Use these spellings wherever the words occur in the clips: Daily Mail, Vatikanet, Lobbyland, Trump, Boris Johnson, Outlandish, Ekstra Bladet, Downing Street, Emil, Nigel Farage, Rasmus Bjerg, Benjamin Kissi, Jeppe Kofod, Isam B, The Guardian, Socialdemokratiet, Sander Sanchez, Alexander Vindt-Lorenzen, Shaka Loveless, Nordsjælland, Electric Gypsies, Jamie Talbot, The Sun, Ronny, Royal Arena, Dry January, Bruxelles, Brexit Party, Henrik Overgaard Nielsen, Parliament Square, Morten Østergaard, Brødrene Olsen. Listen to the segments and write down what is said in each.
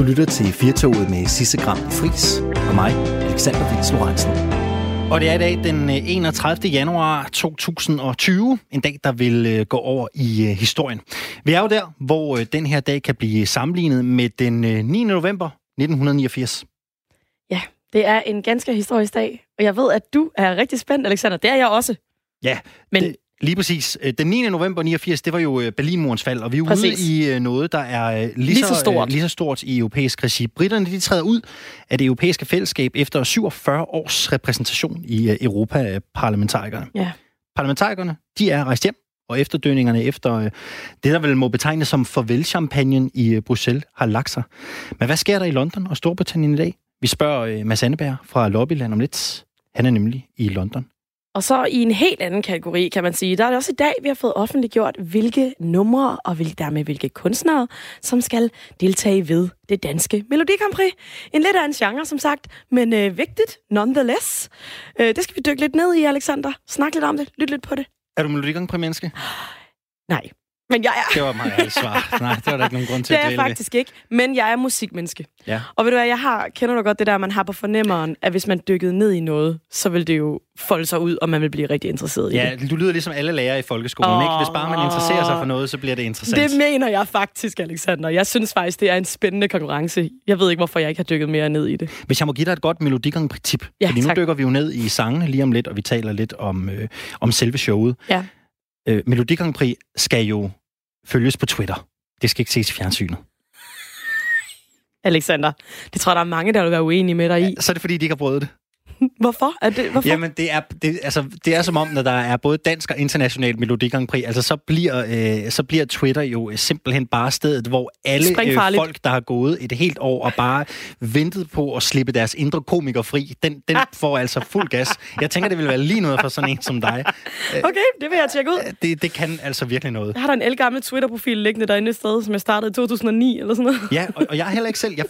Du lytter til Firtoget med Sisse Gram Friis og mig, Alexander Vindt-Lorenzen. Og det er i dag den 31. januar 2020, en dag, der vil gå over i historien. Vi er jo der, hvor den her dag kan blive sammenlignet med den 9. november 1989. Ja, det er en ganske historisk dag, og jeg ved, at du er rigtig spændt, Alexander. Det er jeg også. Ja, men lige præcis. Den 9. november 89, det var jo Berlinmurens fald, og vi er præcis ude i noget, der er lige så stort i europæisk regi. Britterne, de træder ud af det europæiske fællesskab efter 47 års repræsentation i Europa-parlamentarikerne. Ja. Parlamentarikerne, de er rejst hjem, og efterdønningerne efter det, der vel må betegnes som farvelchampagnen i Bruxelles, har lagt sig. Men hvad sker der i London og Storbritannien i dag? Vi spørger Mads Anneberg fra Lobbyland om lidt. Han er nemlig i London. Og så i en helt anden kategori, kan man sige, der er det også i dag, vi har fået offentliggjort, hvilke numre og dermed hvilke kunstnere, som skal deltage ved det danske Melodicampri. En lidt af en genre, som sagt, men vigtigt nonetheless. Det skal vi dykke lidt ned i, Alexander. Snak lidt om det. Lyt lidt på det. Er du Melodicampri-menneske? Nej, men jeg er. Det var meget ærligt svar. Nej, det var der ikke nogen grund til at dvæle. Det er jeg faktisk ikke, men jeg er musikmenneske. Ja. Og ved du hvad, kender du godt det der, man har på fornemmeren, at hvis man dykkede ned i noget, så vil det jo folde sig ud, og man vil blive rigtig interesseret i det. Ja, du lyder ligesom alle lærere i folkeskolen, ikke? Hvis bare man interesserer sig for noget, så bliver det interessant. Det mener jeg faktisk, Alexander. Jeg synes faktisk, det er en spændende konkurrence. Jeg ved ikke, hvorfor jeg ikke har dykket mere ned i det. Hvis jeg må give dig et godt melodigang-tip, ja, fordi nu dykker vi jo ned i sangene lige om lidt, og vi taler lidt om selve showet. Ja. Melodi Grand Prix skal jo følges på Twitter. Det skal ikke ses i fjernsynet. Alexander, det tror jeg, der er mange, der vil være uenige med dig i. Ja, så er det, fordi de ikke har prøvet det. Hvorfor? Jamen, det er som om, når der er både dansk og international Melodi Grand Prix, altså så bliver Twitter jo simpelthen bare stedet, hvor alle folk, der har gået et helt år og bare ventet på at slippe deres indre komiker fri, den får altså fuld gas. Jeg tænker, det vil være lige noget for sådan en som dig. Okay, det vil jeg tjekke ud. Det kan altså virkelig noget. Jeg har da en ældgammel Twitter-profil liggende derinde et sted, som jeg startede i 2009 eller sådan noget. Ja, og jeg er heller ikke selv. Jeg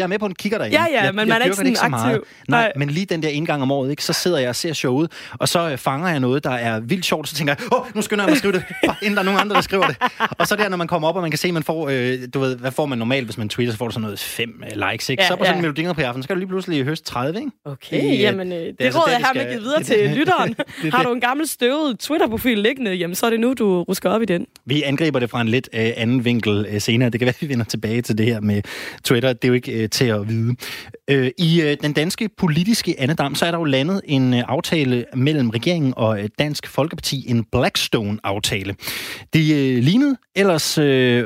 er med på en kigger derinde. Ja, men man er ikke sådan ikke så aktiv. Nej, men lige den der en gang om året, ikke? Så sidder jeg og ser showet, og så fanger jeg noget, der er vildt sjovt, så tænker jeg, nu skynder jeg mig at skrive det, bare inden der er nogen andre, der skriver det. Og så der, når man kommer op, og man kan se, man får, hvad får man normalt, hvis man tweeter, så får du sådan noget 5 likes, ikke? Ja, så på sådan en melodinger på aften, så skal du lige pludselig høste 30, ikke? Okay, jamen, det råd jeg her med givet videre til lytteren. Har du en gammel støvet Twitter-profil liggende, jamen så er det nu, du rusker op i den. Vi angriber det fra en lidt anden vinkel senere. Det kan være, vi vender tilbage til det her med Twitter. Det er jo ikke til at vide. I den danske politiske så er der jo landet en aftale mellem regeringen og Dansk Folkeparti, en Blackstone-aftale. Det lignede ellers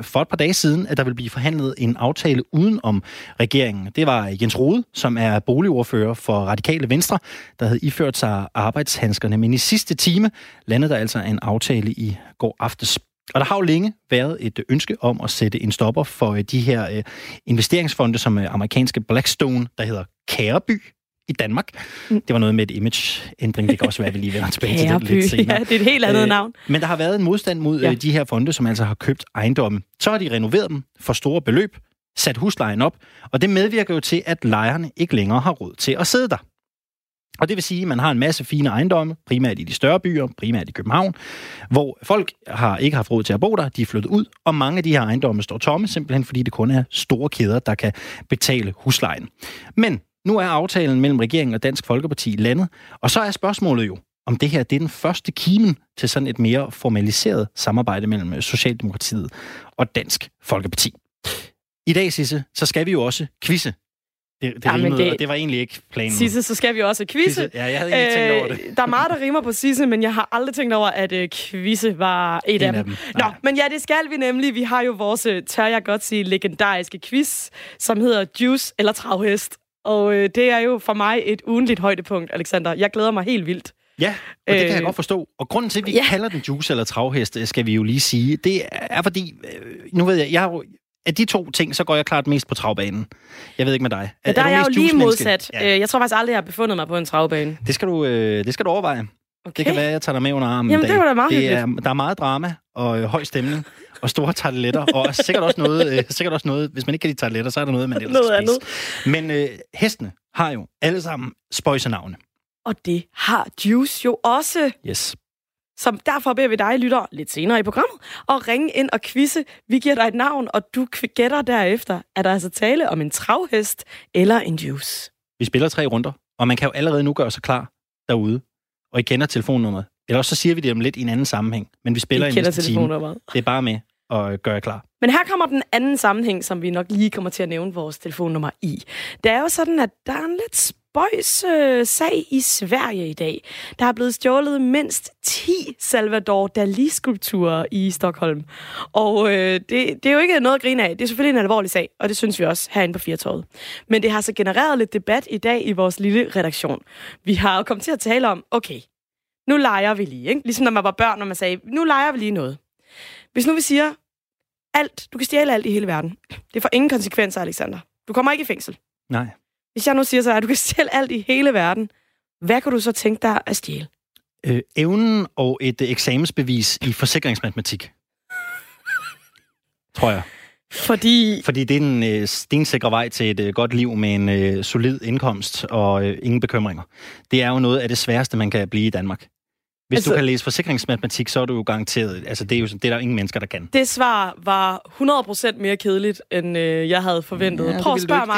for et par dage siden, at der ville blive forhandlet en aftale uden om regeringen. Det var Jens Rohde, som er boligordfører for Radikale Venstre, der havde iført sig arbejdshandskerne. Men i sidste time landede der altså en aftale i går aftes. Og der har jo længe været et ønske om at sætte en stopper for de her investeringsfonde, som amerikanske Blackstone, der hedder Kæreby, i Danmark. Det var noget med et imageændring. Det kan også være, at vi lige vender tilbage til det lidt senere. Ja, det er et helt andet navn. Men der har været en modstand mod de her fonde, som altså har købt ejendomme. Så har de renoveret dem for store beløb, sat huslejen op, og det medvirker jo til, at lejerne ikke længere har råd til at sidde der. Og det vil sige, at man har en masse fine ejendomme, primært i de større byer, primært i København, hvor folk har ikke haft råd til at bo der, de er flyttet ud, og mange af de her ejendomme står tomme, simpelthen fordi det kun er store kæder, der kan betale huslejen. Men nu er aftalen mellem regeringen og Dansk Folkeparti landet, og så er spørgsmålet jo, om det her det er den første kimen til sådan et mere formaliseret samarbejde mellem Socialdemokratiet og Dansk Folkeparti. I dag, Sisse, så skal vi jo også quizze. Det var egentlig ikke planen. Sisse, så skal vi også quizze. Ja, jeg havde ikke tænkt over det. Der er meget, der rimer på Sisse, men jeg har aldrig tænkt over, at quizze var et af dem. Nå, men ja, det skal vi nemlig. Vi har jo vores, tør jeg godt sige, legendariske quiz, som hedder Juice eller Travhest. Og det er jo for mig et ugentligt højdepunkt, Alexander. Jeg glæder mig helt vildt. Ja, og det kan jeg godt forstå. Og grunden til, at vi kalder den juice eller travhest, skal vi jo lige sige, det er fordi, nu ved jeg af de to ting, så går jeg klart mest på travbanen. Jeg ved ikke med dig. Ja, der er jeg jo lige modsat. Ja. Jeg tror faktisk aldrig, jeg har befundet mig på en travbane. Det skal du overveje. Okay. Det kan være, jeg tager dig med under armen. Jamen, det var da meget hyggeligt. Der er meget drama og høj stemning og store tarteletter, og sikkert også noget, hvis man ikke kan lide tarteletter, så er der noget, man ellers kan spise. Men hestene har jo alle sammen spøjsenavne. Og det har Juice jo også. Yes. Så derfor beder vi dig, lytter, lidt senere i programmet, at ringe ind og quizze. Vi giver dig et navn, og du gætter derefter, at der altså tale om en travhest eller en juice. Vi spiller 3 runder, og man kan jo allerede nu gøre sig klar derude, og I kender telefonnummeret. Eller så siger vi det om lidt i en anden sammenhæng, men vi spiller i næste time. Det er bare med at gøre klar. Men her kommer den anden sammenhæng, som vi nok lige kommer til at nævne vores telefonnummer i. Det er jo sådan, at der er en lidt spøjs sag i Sverige i dag. Der er blevet stjålet mindst 10 Salvador Dalí-skulpturer i Stockholm. Og det er jo ikke noget at grine af. Det er selvfølgelig en alvorlig sag, og det synes vi også herinde på Firtorvet. Men det har så genereret lidt debat i dag i vores lille redaktion. Vi har jo kommet til at tale om, okay, nu leger vi lige, ikke? Ligesom når man var børn, når man sagde, nu leger vi lige noget. Hvis nu vi siger, alt, du kan stjæle alt i hele verden. Det får ingen konsekvenser, Alexander. Du kommer ikke i fængsel. Nej. Hvis jeg nu siger så, at du kan stjæle alt i hele verden, hvad kan du så tænke dig at stjæle? Evnen og et eksamensbevis i forsikringsmatematik. Tror jeg. Fordi det er en stensikker vej til et godt liv med en solid indkomst og ingen bekymringer. Det er jo noget af det sværeste, man kan blive i Danmark. Hvis altså, du kan læse forsikringsmatematik, så er du jo garanteret... Altså, det er jo sådan, det er der ingen mennesker, der kan. Det svar var 100% mere kedeligt, end jeg havde forventet. Ja, prøv at spørge mig.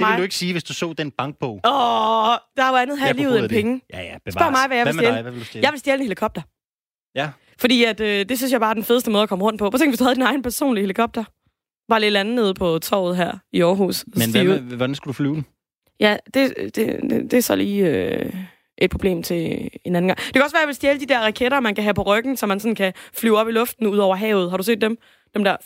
Det vil du ikke sige, hvis du så den bankbog. Åh, der er jo andet her i livet end penge. Ja, bevares. Spørg mig, hvad jeg vil stjæle. Jeg vil stjæle en helikopter. Ja. Fordi at, det synes jeg bare er den fedeste måde at komme rundt på. Prøv at tænke, hvis du havde din egen personlige helikopter. Bare lidt andet nede på torvet her i Aarhus. Men hvordan skulle du flyve den? Ja, det er så lige... et problem til en anden gang. Det kan også være, at jeg vil stjæle de der raketter, man kan have på ryggen, så man sådan kan flyve op i luften ud over havet. Har du set dem? Dem der...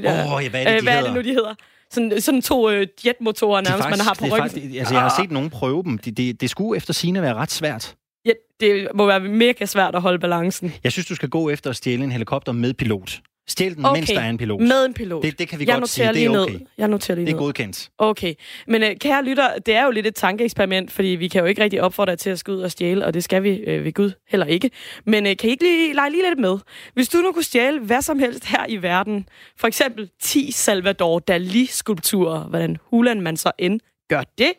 Hvad er det nu, de hedder? Sådan 2 jetmotorer nærmest, man har på ryggen. Faktisk, altså, jeg har set nogen prøve dem. Det skulle efter sigende være ret svært. Ja, det må være mega svært at holde balancen. Jeg synes, du skal gå efter at stjæle en helikopter med pilot. Stjæl den, mens der er en pilot. Med en pilot. Det kan vi godt sige, det er okay. Jeg noterer lige ned. Det er godkendt. Okay. Men kære lytter, det er jo lidt et tankeeksperiment, fordi vi kan jo ikke rigtig opfordre jer til at skulle ud og stjæle, og det skal vi ved Gud heller ikke. Men kan I ikke lege lige lidt med? Hvis du nu kunne stjæle hvad som helst her i verden, for eksempel 10 Salvador Dalí-skulpturer, hvordan hulen man så end gør det,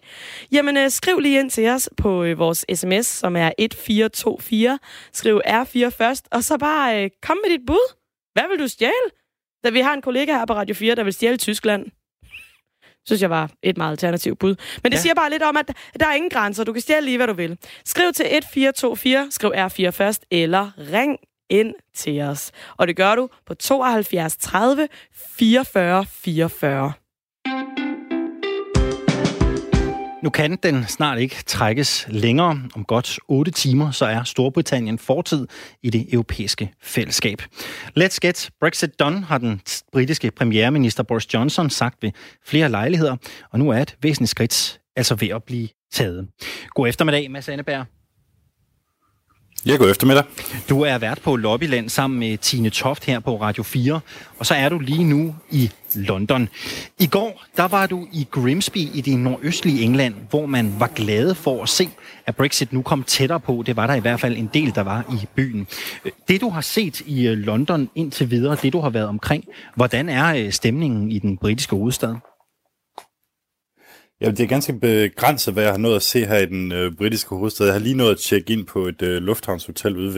jamen skriv lige ind til os på vores sms, som er 1424. Skriv R4 først, og så bare kom med dit bud. Hvad vil du stjæle? Da vi har en kollega her på Radio 4, der vil stjæle Tyskland. Synes jeg var et meget alternativt bud. Men det siger bare lidt om, at der er ingen grænser. Du kan stjæle lige, hvad du vil. Skriv til 1424, skriv R4 først, eller ring ind til os. Og det gør du på 72 30 44 44. Nu kan den snart ikke trækkes længere. Om godt 8 timer, så er Storbritannien fortid i det europæiske fællesskab. Let's get Brexit done, har den britiske premierminister Boris Johnson sagt ved flere lejligheder. Og nu er et væsentligt skridt altså ved at blive taget. God eftermiddag, Mads Anneberg. Ja, god eftermiddag. Du er vært på Lobbyland sammen med Tine Toft her på Radio 4, og så er du lige nu i London. I går, der var du i Grimsby i det nordøstlige England, hvor man var glade for at se, at Brexit nu kom tættere på. Det var der i hvert fald en del, der var i byen. Det, du har set i London indtil videre, det, du har været omkring, hvordan er stemningen i den britiske hovedstad? Ja, det er ganske begrænset, hvad jeg har nået at se her i den britiske hovedstad. Jeg har lige nået at tjekke ind på et lufthavnshotel ude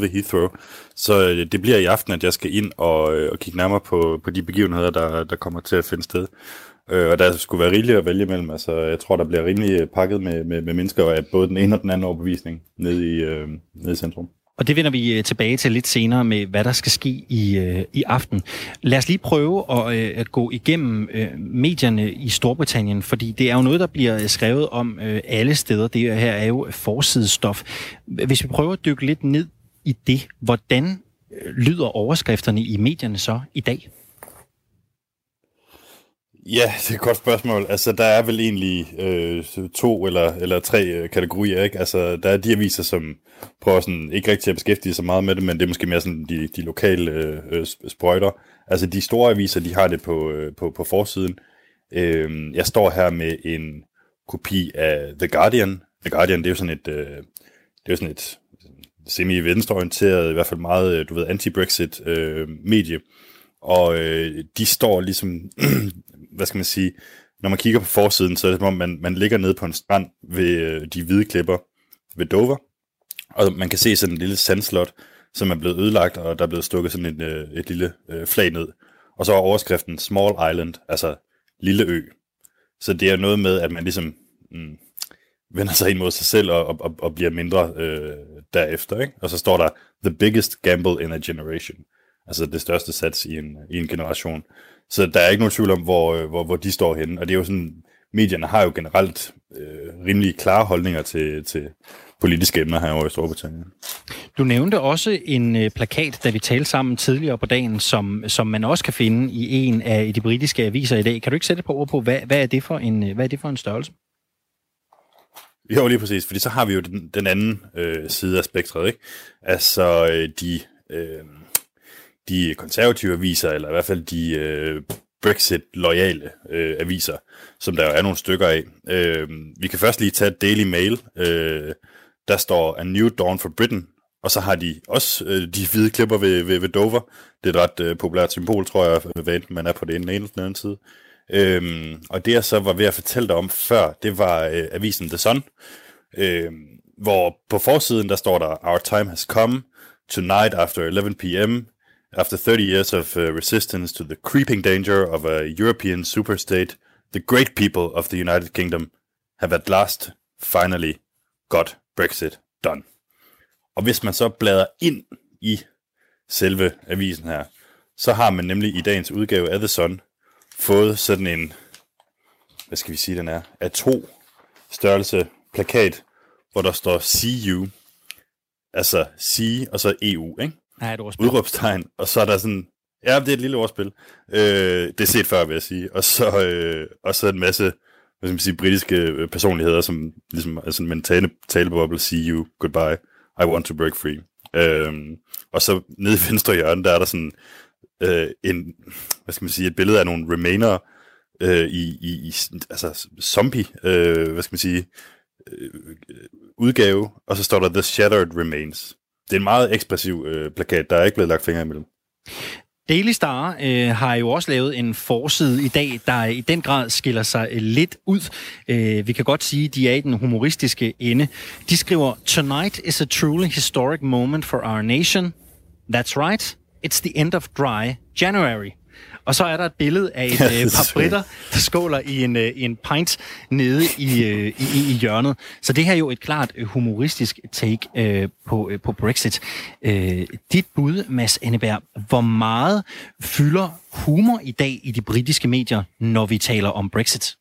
ved Heathrow. Så det bliver i aften, at jeg skal ind og kigge nærmere på de begivenheder, der kommer til at finde sted. Og der skulle være rigeligt at vælge mellem. Altså, jeg tror, der bliver rimelig pakket med mennesker af både den ene og den anden overbevisning nede i centrum. Og det vender vi tilbage til lidt senere med, hvad der skal ske i aften. Lad os lige prøve at gå igennem medierne i Storbritannien, fordi det er jo noget, der bliver skrevet om alle steder. Det her er jo forsidestof. Hvis vi prøver at dykke lidt ned i det, hvordan lyder overskrifterne i medierne så i dag? Ja, det er et godt spørgsmål. Altså, der er vel egentlig 2 eller 3 kategorier, ikke? Altså, der er de aviser, som prøver sådan, ikke rigtig at beskæftige sig meget med det, men det er måske mere sådan de lokale sprøjter. Altså, de store aviser, de har det på forsiden. Jeg står her med en kopi af The Guardian. The Guardian, det er jo sådan et semi-venstreorienteret, i hvert fald meget, du ved, anti-Brexit medie. Og de står ligesom, hvad skal man sige, når man kigger på forsiden, så er det som om, man ligger nede på en strand ved de hvide klipper ved Dover, Og man kan se sådan en lille sandslot, som er blevet ødelagt, og der er blevet stukket sådan et lille flag ned. Og så er overskriften Small Island, altså lille ø. Så det er noget med, at man ligesom vender sig ind mod sig selv og bliver mindre derefter, ikke? Og så står der The biggest gamble in a generation. Altså det største sats i en generation. Så der er ikke nogen tvivl om, hvor de står henne. Og det er jo sådan, medierne har jo generelt rimelig klare holdninger til politiske emner herovre i Storbritannien. Du nævnte også en plakat, da vi talte sammen tidligere på dagen, som man også kan finde i en af de britiske aviser i dag. Kan du ikke sætte på ord på, hvad er det for en størrelse? Jo, lige præcis, fordi så har vi jo den anden side af spektret, ikke? Altså de konservative aviser, eller i hvert fald de Brexit-loyale aviser, som der jo er nogle stykker af. Vi kan først lige tage Daily Mail. Der står A New Dawn for Britain, og så har de også de hvide klipper ved Dover. Det er et ret populært symbol, tror jeg, hvad enten man er på det ene eller den anden side. Og det jeg så var ved at fortælle dig om før, det var avisen The Sun, hvor på forsiden der står der Our time has come, tonight after 11 p.m. After 30 years of resistance to the creeping danger of a European superstate, the great people of the United Kingdom have at last finally got Brexit done. Og hvis man så bladrer ind i selve avisen her, så har man nemlig i dagens udgave af The Sun fået sådan en, hvad skal vi sige den er, A2-størrelse plakat, hvor der står CU, altså C og så EU, ikke? Nej, udråbstegn, og så er der sådan, ja, det er et lille ordspil, det er set før, vil jeg sige, og så en masse, hvad skal man sige, britiske personligheder, som ligesom altså en mentale taleboble, see you, goodbye, I want to break free, og så nede i venstre hjørne, der er der sådan en, hvad skal man sige, et billede af nogle remainer i altså zombie, hvad skal man sige, udgave, og så står der The Shattered Remains. Det er en meget ekspressiv plakat, der er ikke blevet lagt fingre imellem. Daily Star har jo også lavet en forside i dag, der i den grad skiller sig lidt ud. Vi kan godt sige, at de er i den humoristiske ende. De skriver, Tonight is a truly historic moment for our nation. That's right, it's the end of Dry January. Og så er der et billede af et par britter, der skåler i en pint nede i hjørnet. Så det her er jo et klart humoristisk take på Brexit. Dit bud, Mads Anneberg, hvor meget fylder humor i dag i de britiske medier, når vi taler om Brexit?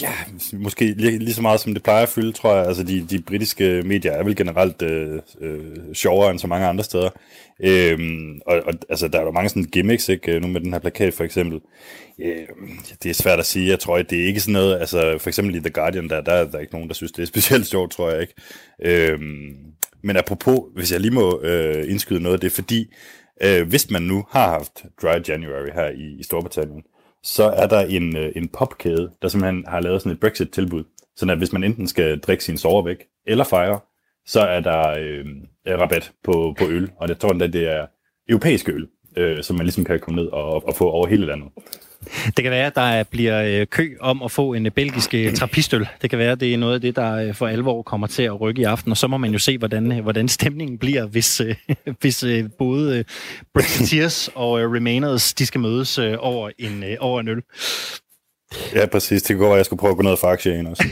Ja, måske lige så meget som det plejer at fylde, tror jeg. Altså de britiske medier er vel generelt sjovere end så mange andre steder. Og altså der er jo mange sådan gimmicks, ikke? Nu med den her plakat for eksempel. Det er svært at sige. Jeg tror, det er ikke sådan noget. Altså for eksempel i The Guardian, der er ikke nogen, der synes, det er specielt sjovt, tror jeg ikke. Men apropos, hvis jeg lige må indskyde noget af det, fordi hvis man nu har haft Dry January her i Storbritannien, så er der en popkæde, der simpelthen har lavet sådan et Brexit-tilbud. Sådan at hvis man enten skal drikke sin sover væk eller fejre, så er der rabat på øl. Og jeg tror endda, det er europæiske øl, som man ligesom kan komme ned og få over hele landet. Det kan være, at der bliver kø om at få en belgisk trappistøl. Det kan være, at det er noget af det, der for alvor kommer til at rykke i aften. Og så må man jo se, hvordan stemningen bliver, hvis både Brexiteers og Remainers de skal mødes over en øl. Ja, præcis. Det går, at jeg skulle prøve at gå ned for aktien også.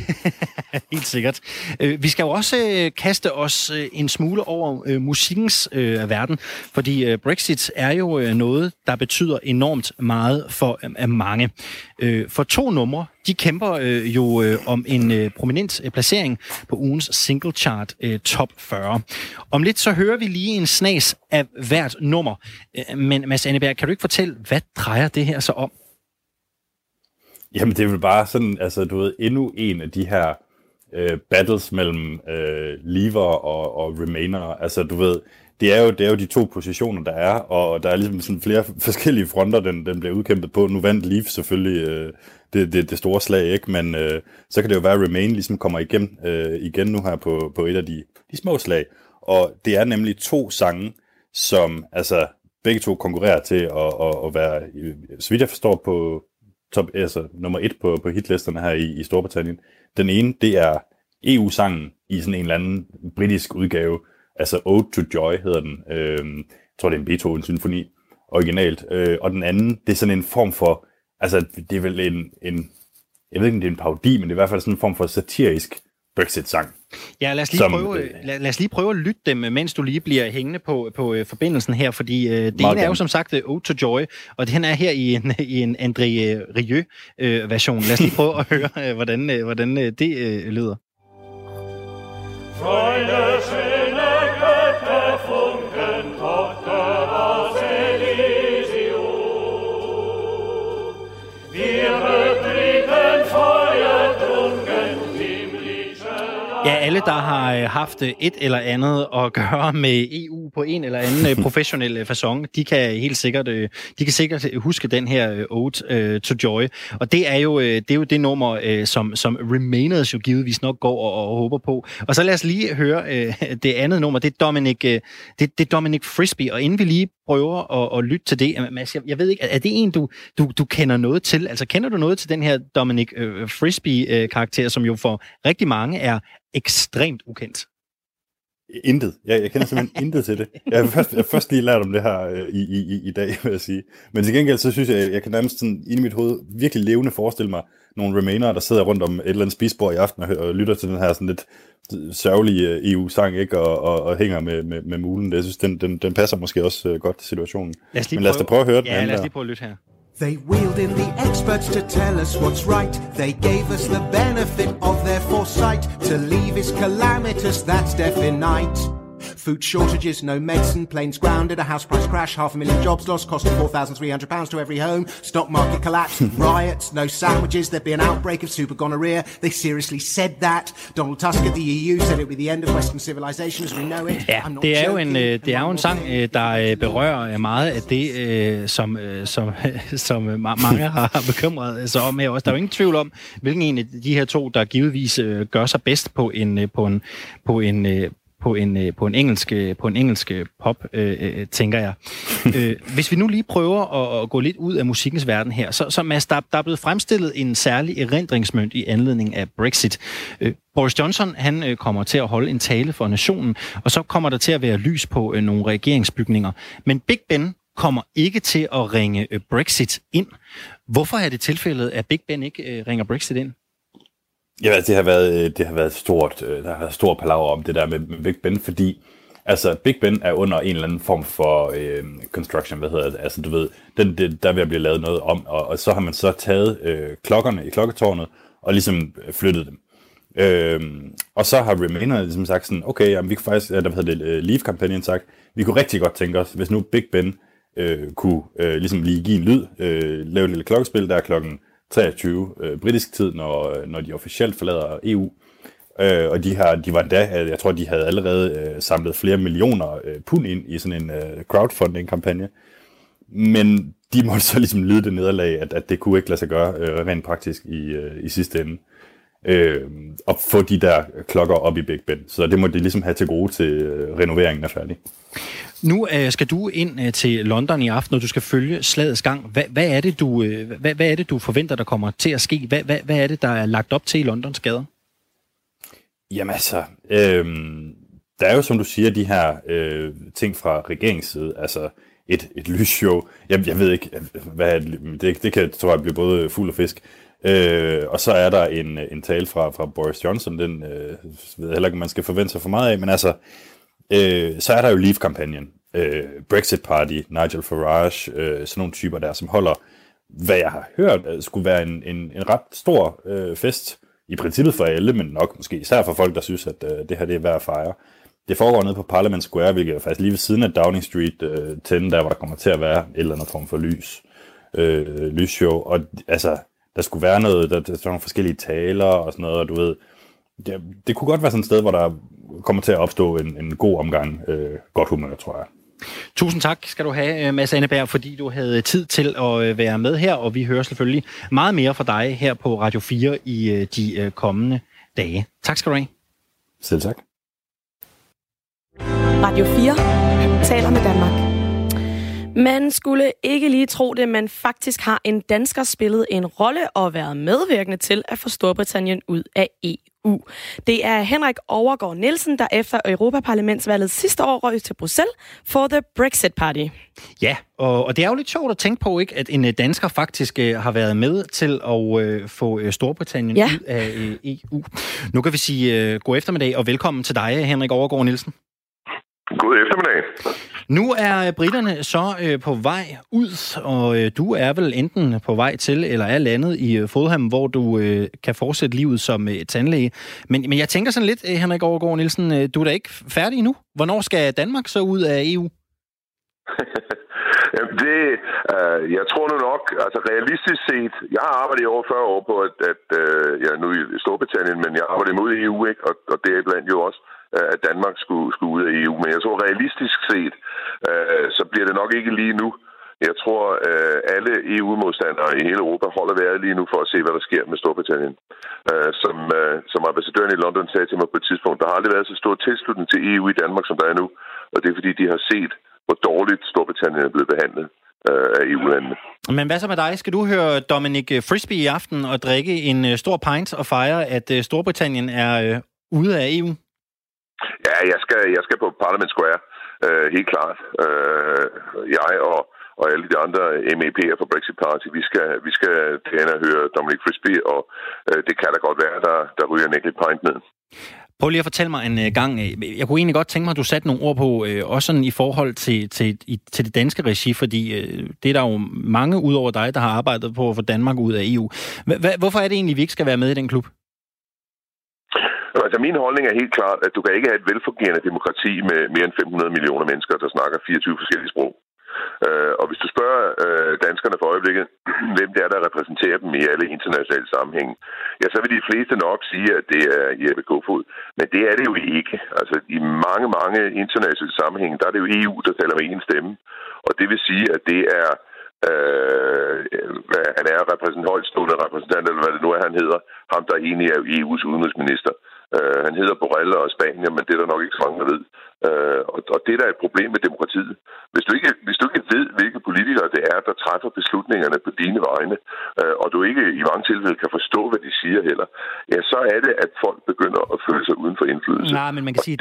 Helt sikkert. Vi skal jo også kaste os en smule over musikkens verden, fordi Brexit er jo noget, der betyder enormt meget for mange. For to numre, de kæmper jo om en prominent placering på ugens single chart top 40. Om lidt så hører vi lige en snas af hvert nummer. Men Mads Anneberg, kan du ikke fortælle, hvad drejer det her så om? Jamen, det er vel bare sådan, altså, du ved, endnu en af de her battles mellem leavere og remainere. Altså, du ved, det er jo de to positioner, der er, og der er ligesom sådan flere forskellige fronter, den bliver udkæmpet på. Nu vandt Leave selvfølgelig det store slag, ikke? Men så kan det jo være, at Remain ligesom kommer igen nu her på et af de små slag. Og det er nemlig to sange, som altså begge to konkurrerer til at være, så vidt jeg forstår, på top, altså nummer 1 på hitlisterne her i Storbritannien. Den ene, det er EU-sangen i sådan en eller anden britisk udgave. Altså Ode to Joy hedder den. Jeg tror, det er en Beethoven-symfoni originalt. Og den anden, det er sådan en form for... Altså, det er vel en jeg ved ikke, om det er en parodi, men det er i hvert fald sådan en form for satirisk Brexit-sang. Ja, lad os lige prøve at lytte dem, mens du lige bliver hængende på forbindelsen her, fordi det ene er jo som sagt Ode to Joy, og den er her i en André Rieu-version. Lad os lige prøve at høre, hvordan det lyder. Ja, alle, der har haft et eller andet at gøre med EU på en eller anden professionel façon, de kan helt sikkert, huske den her Ode to Joy. Og det er jo det nummer, som Remainers jo givetvis nok går og håber på. Og så lad os lige høre det andet nummer, det er Dominic Frisby. Og inden vi lige prøver at lytte til det, Mads, jeg ved ikke, er det en, du kender noget til? Altså, kender du noget til den her Dominic Frisby-karakter, som jo for rigtig mange er ekstremt ukendt? Intet. Jeg kender simpelthen intet til det. Jeg har først lige lært om det her i dag, vil jeg sige. Men til gengæld, så synes jeg kan nærmest sådan, inde i mit hoved virkelig levende forestille mig nogle remainere, der sidder rundt om et eller andet spisbord i aften og lytter til den her sådan lidt sørgelige EU-sang, ikke? Og hænger med mulen. Jeg synes, den passer måske også godt til situationen. Men lad os da prøve at høre den. Ja, lad os lige prøve at lytte her. They wheeled in the experts to tell us what's right. They gave us the benefit of their foresight. To leave is calamitous, that's definite. Food shortages, no medicine, planes grounded, a house price crash, 500,000 jobs lost, costing £4,300 to every home, stock market collapse, riots, no sandwiches, there'd be an outbreak of super gonorrhea. They seriously said that. Donald Tusk at the EU said it would be the end of Western civilization as we know it. Ja, det er jo en sang, der berører meget af det, som mange har bekymret sig om her også. Der er jo ingen tvivl om, hvilken en af de her to, der givetvis gør sig bedst på en engelsk pop, tænker jeg. Hvis vi nu lige prøver at gå lidt ud af musikkens verden her, så Mads, der er blevet fremstillet en særlig erindringsmønt i anledning af Brexit. Boris Johnson, han kommer til at holde en tale for nationen, og så kommer der til at være lys på nogle regeringsbygninger. Men Big Ben kommer ikke til at ringe Brexit ind. Hvorfor er det tilfældet, at Big Ben ikke ringer Brexit ind? Ja, der har været stor palaver om det der med Big Ben, fordi altså Big Ben er under en eller anden form for construction, hvad hedder det? Altså du ved, der vil blive lavet noget om, og så har man så taget klokkerne i klokketårnet og ligesom flyttet dem. Og så har Remainer ligesom sagt sådan, okay, jamen, vi kunne faktisk, Leave-kampagnen sagt, vi kunne rigtig godt tænke os, hvis nu Big Ben kunne ligesom lige give en lyd, lave et lille klokkespil, der er klokken 23 britisk tid, når de officielt forlader EU. Og de var endda, jeg tror, de havde allerede samlet flere millioner pund ind i sådan en crowdfunding-kampagne. Men de måtte så ligesom lyde det nederlag, at det kunne ikke lade sig gøre rent praktisk i sidste ende. Og få de der klokker op i Big Ben. Så det må de ligesom have til gode til renoveringen er færdig. Nu skal du ind til London i aften, og du skal følge slagets gang. Hvad er det, du forventer, der kommer til at ske? Hvad er det, der er lagt op til i Londons gader? Jamen altså, der er jo, som du siger, de her ting fra regeringsside, altså et lysshow. Jeg ved ikke, hvad det kan, tror jeg, blive både fugl og fisk. Og så er der en tale fra Boris Johnson, den ved jeg heller ikke, man skal forvente sig for meget af, men altså, så er der jo Leave-kampagnen, Brexit Party, Nigel Farage, sådan nogle typer der, som holder, hvad jeg har hørt, skulle være en ret stor fest, i princippet for alle, men nok måske især for folk, der synes, at det her det er værd at fejre. Det foregår nede på Parliament Square, hvilket er faktisk lige ved siden af Downing Street 10, der hvor der kommer til at være et eller andet form for lysshow, og altså... Der skulle være noget, der var nogle forskellige taler og sådan noget, og du ved, det kunne godt være sådan et sted, hvor der kommer til at opstå en god omgang, godt humør, tror jeg. Tusind tak skal du have, Mads Anneberg, fordi du havde tid til at være med her, og vi hører selvfølgelig meget mere fra dig her på Radio 4 i de kommende dage. Tak skal du have. Selv tak. Radio 4 taler med Danmark. Man skulle ikke lige tro det, men faktisk har en dansker spillet en rolle og været medvirkende til at få Storbritannien ud af EU. Det er Henrik Overgaard Nielsen, der efter Europa-parlamentsvalget sidste år røg til Bruxelles for The Brexit Party. Ja, og det er jo lidt sjovt at tænke på, ikke, at en dansker faktisk har været med til at få Storbritannien ud af EU. Nu kan vi sige god eftermiddag og velkommen til dig, Henrik Overgaard Nielsen. God eftermiddag. Nu er briterne så på vej ud, og du er vel enten på vej til, eller er landet i Fulham, hvor du kan fortsætte livet som tandlæge. Men jeg tænker sådan lidt, Henrik Overgaard Nielsen, du er da ikke færdig endnu. Hvornår skal Danmark så ud af EU? Jeg tror nu nok, altså realistisk set, jeg har arbejdet i over 40 år på, at jeg er nu i Storbritannien, men jeg arbejder imod EU, ikke? Og det er blandt jo også, at Danmark skulle ud af EU. Men jeg tror realistisk set, så bliver det nok ikke lige nu. Jeg tror, alle EU-modstandere i hele Europa holder vejret lige nu for at se, hvad der sker med Storbritannien. Som ambassadøren i London sagde til mig på et tidspunkt, der har aldrig været så stor tilslutning til EU i Danmark, som der er nu. Og det er, fordi de har set, hvor dårligt Storbritannien er blevet behandlet af EU-landene. Men hvad så med dig? Skal du høre Dominic Frisby i aften og drikke en stor pint og fejre, at Storbritannien er ude af EU? Ja, jeg skal på Parliament Square, helt klart. Jeg og alle de andre MEP'er fra Brexit Party, vi skal derinde og høre Dominic Frisby, og det kan da godt være, der ryger en enkelt pint ned. Prøv lige at fortælle mig en gang. Jeg kunne egentlig godt tænke mig, at du satte nogle ord på, også sådan i forhold til det danske regi, fordi det er der jo mange ud over dig, der har arbejdet på at få Danmark ud af EU. Hvorfor er det egentlig, vi ikke skal være med i den klub? Altså, min holdning er helt klart, at du kan ikke have et velfungerende demokrati med mere end 500 millioner mennesker, der snakker 24 forskellige sprog. Og hvis du spørger danskerne for øjeblikket, hvem det er, der repræsenterer dem i alle internationale sammenhænge, ja, så vil de fleste nok sige, at det er Jeppe Kofod. Men det er det jo ikke. Altså, i mange, mange internationale sammenhænge, der er det jo EU, der taler med én stemme. Og det vil sige, at det er han er højtstående repræsentant, eller hvad det nu er, han hedder, ham der egentlig er EU's udenrigsminister. Han hedder Borrell og Spanier, men det er der nok ikke så mange, der ved. Og det er der et problem med demokratiet. Hvis du ikke ved, hvilke politikere det er, der træffer beslutningerne på dine vegne, og du ikke i mange tilfælde kan forstå, hvad de siger heller, ja, så er det, at folk begynder at føle sig uden for indflydelse. Nej, men man kan sige,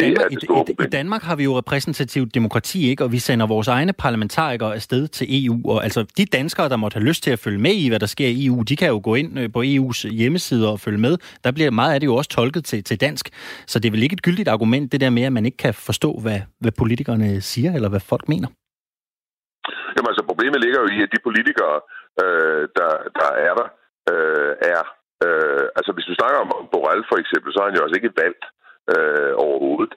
i Danmark har vi jo repræsentativt demokrati, ikke? Og vi sender vores egne parlamentarikere afsted til EU. Og altså, de danskere, der måtte have lyst til at følge med i, hvad der sker i EU, de kan jo gå ind på EU's hjemmeside og følge med. Der bliver meget af det jo også tolket til dansk. Så det er vel ikke et gyldigt argument, det der med, at man ikke kan forstå, hvad politikerne siger, eller hvad folk mener? Jamen altså, problemet ligger jo i, at de politikere, altså, hvis du snakker om Borrell for eksempel, så er han jo altså ikke valgt overhovedet.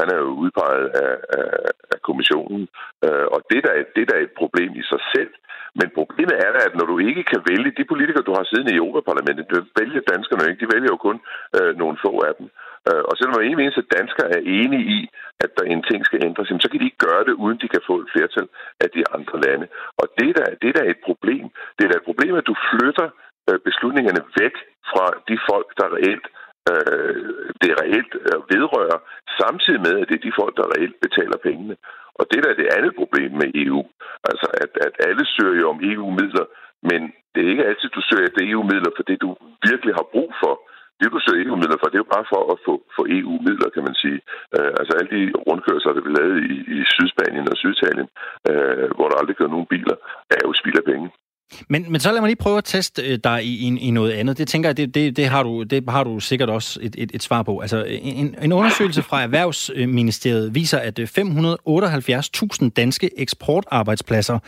Han er jo udpeget af kommissionen, og det er et problem i sig selv. Men problemet er da, at når du ikke kan vælge de politikere, du har siden i Europa-parlamentet, vælger danskerne ikke, de vælger jo kun nogle få af dem. Og selvom hver eneste dansker er enige i, at der en ting skal ændres, så kan de ikke gøre det, uden de kan få et flertal af de andre lande. Og det er da et problem. Det er da et problem, at du flytter beslutningerne væk fra de folk, der reelt vedrører, samtidig med, at det er de folk, der reelt betaler pengene. Og det der er det andet problem med EU. Altså, at alle søger jo om EU-midler, men det er ikke altid, du søger efter EU-midler for det, du virkelig har brug for. Det, du søger EU-midler for, det er jo bare for at få EU-midler, kan man sige. Altså alle de rundkørsler, der blev lavet i Sydspanien og Syditalien, hvor der aldrig kører nogen biler, er jo spild af penge. Men så lad mig lige prøve at teste dig i noget andet. Det tænker jeg, det har du sikkert også et svar på. Altså, en undersøgelse fra Erhvervsministeriet viser, at 578.000 danske eksportarbejdspladser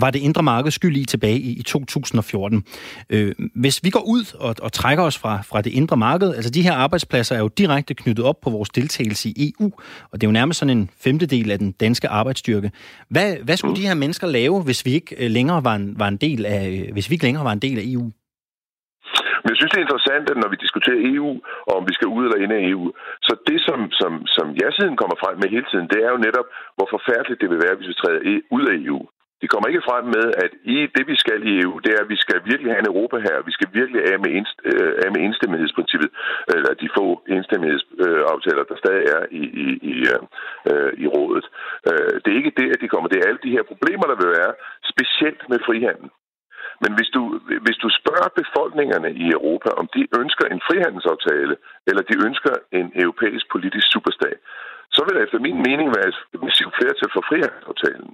var det indre marked skyld i tilbage i 2014. Hvis vi går ud og trækker os fra det indre marked, altså de her arbejdspladser er jo direkte knyttet op på vores deltagelse i EU, og det er jo nærmest sådan en femtedel af den danske arbejdsstyrke. Hvad skulle de her mennesker lave, hvis vi ikke længere var en del af EU? Men jeg synes, det er interessant, at når vi diskuterer EU, og om vi skal ud eller ind af EU, så det, som jeg siden kommer frem med hele tiden, det er jo netop, hvor forfærdeligt det vil være, hvis vi træder ud af EU. De kommer ikke frem med, at det vi skal i EU, det er, at vi skal virkelig have en Europa her. Vi skal virkelig af med enstemmighedsprincippet, eller de få enstemmighedsaftaler, der stadig er i rådet. Det er ikke det, at de kommer. Det er alle de her problemer, der vil være, specielt med frihandel. Men hvis du spørger befolkningerne i Europa, om de ønsker en frihandelsaftale, eller de ønsker en europæisk politisk superstat, så vil der efter min mening være et massivt flertal for frihandelsaftalen.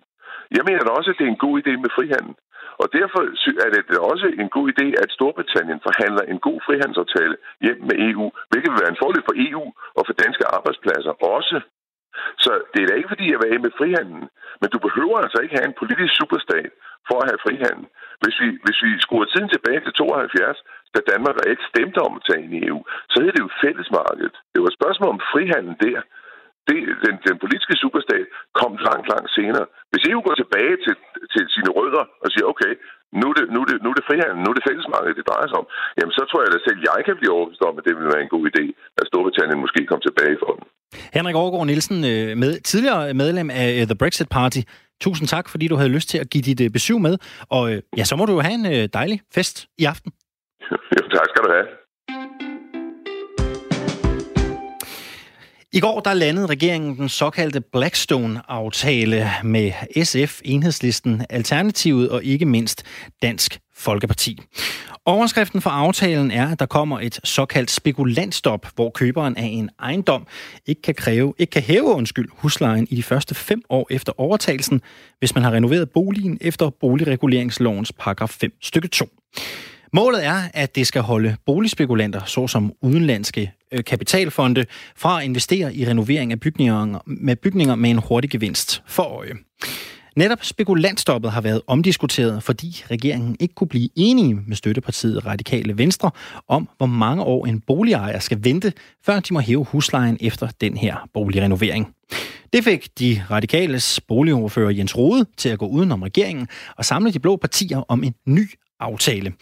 Jeg mener da også, at det er en god idé med frihandel. Og derfor er det også en god idé, at Storbritannien forhandler en god frihandelsaftale hjem med EU, hvilket vil være en fordel for EU og for danske arbejdspladser også. Så det er da ikke, fordi jeg vil af med frihandelen. Men du behøver altså ikke have en politisk superstat for at have frihandel. Hvis vi skruer tiden tilbage til 72, da Danmark reelt stemte om at tage ind i EU, så hed det jo fællesmarkedet. Det var et spørgsmål om frihandel der. Den politiske superstat kom langt senere. Hvis EU går tilbage til sine rødder og siger, okay, nu er det frihandel, nu er det fællesmarkedet, det drejer sig om, jamen så tror jeg da selv, jeg kan blive overbevist om, at det vil være en god idé, at Storbritannien måske kom tilbage for den. Henrik Overgaard Nielsen, tidligere medlem af The Brexit Party. Tusind tak, fordi du havde lyst til at give dit besøg med. Og ja, så må du jo have en dejlig fest i aften. Jo, tak skal du have. I går der landede regeringen den såkaldte Blackstone-aftale med SF, Enhedslisten, Alternativet og ikke mindst Dansk Folkeparti. Overskriften for aftalen er, at der kommer et såkaldt spekulantstop, hvor køberen af en ejendom ikke kan hæve huslejen i de første 5 år efter overtagelsen, hvis man har renoveret boligen efter boligreguleringslovens paragraf 5 stykke 2. Målet er, at det skal holde boligspekulanter, såsom udenlandske kapitalfonde, fra at investere i renovering af bygninger med en hurtig gevinst for øje. Netop spekulantstoppet har været omdiskuteret, fordi regeringen ikke kunne blive enige med støttepartiet Radikale Venstre om, hvor mange år en boligejer skal vente, før de må hæve huslejen efter den her boligrenovering. Det fik de radikales boligordfører Jens Rohde til at gå udenom regeringen og samle de blå partier om en ny aftale.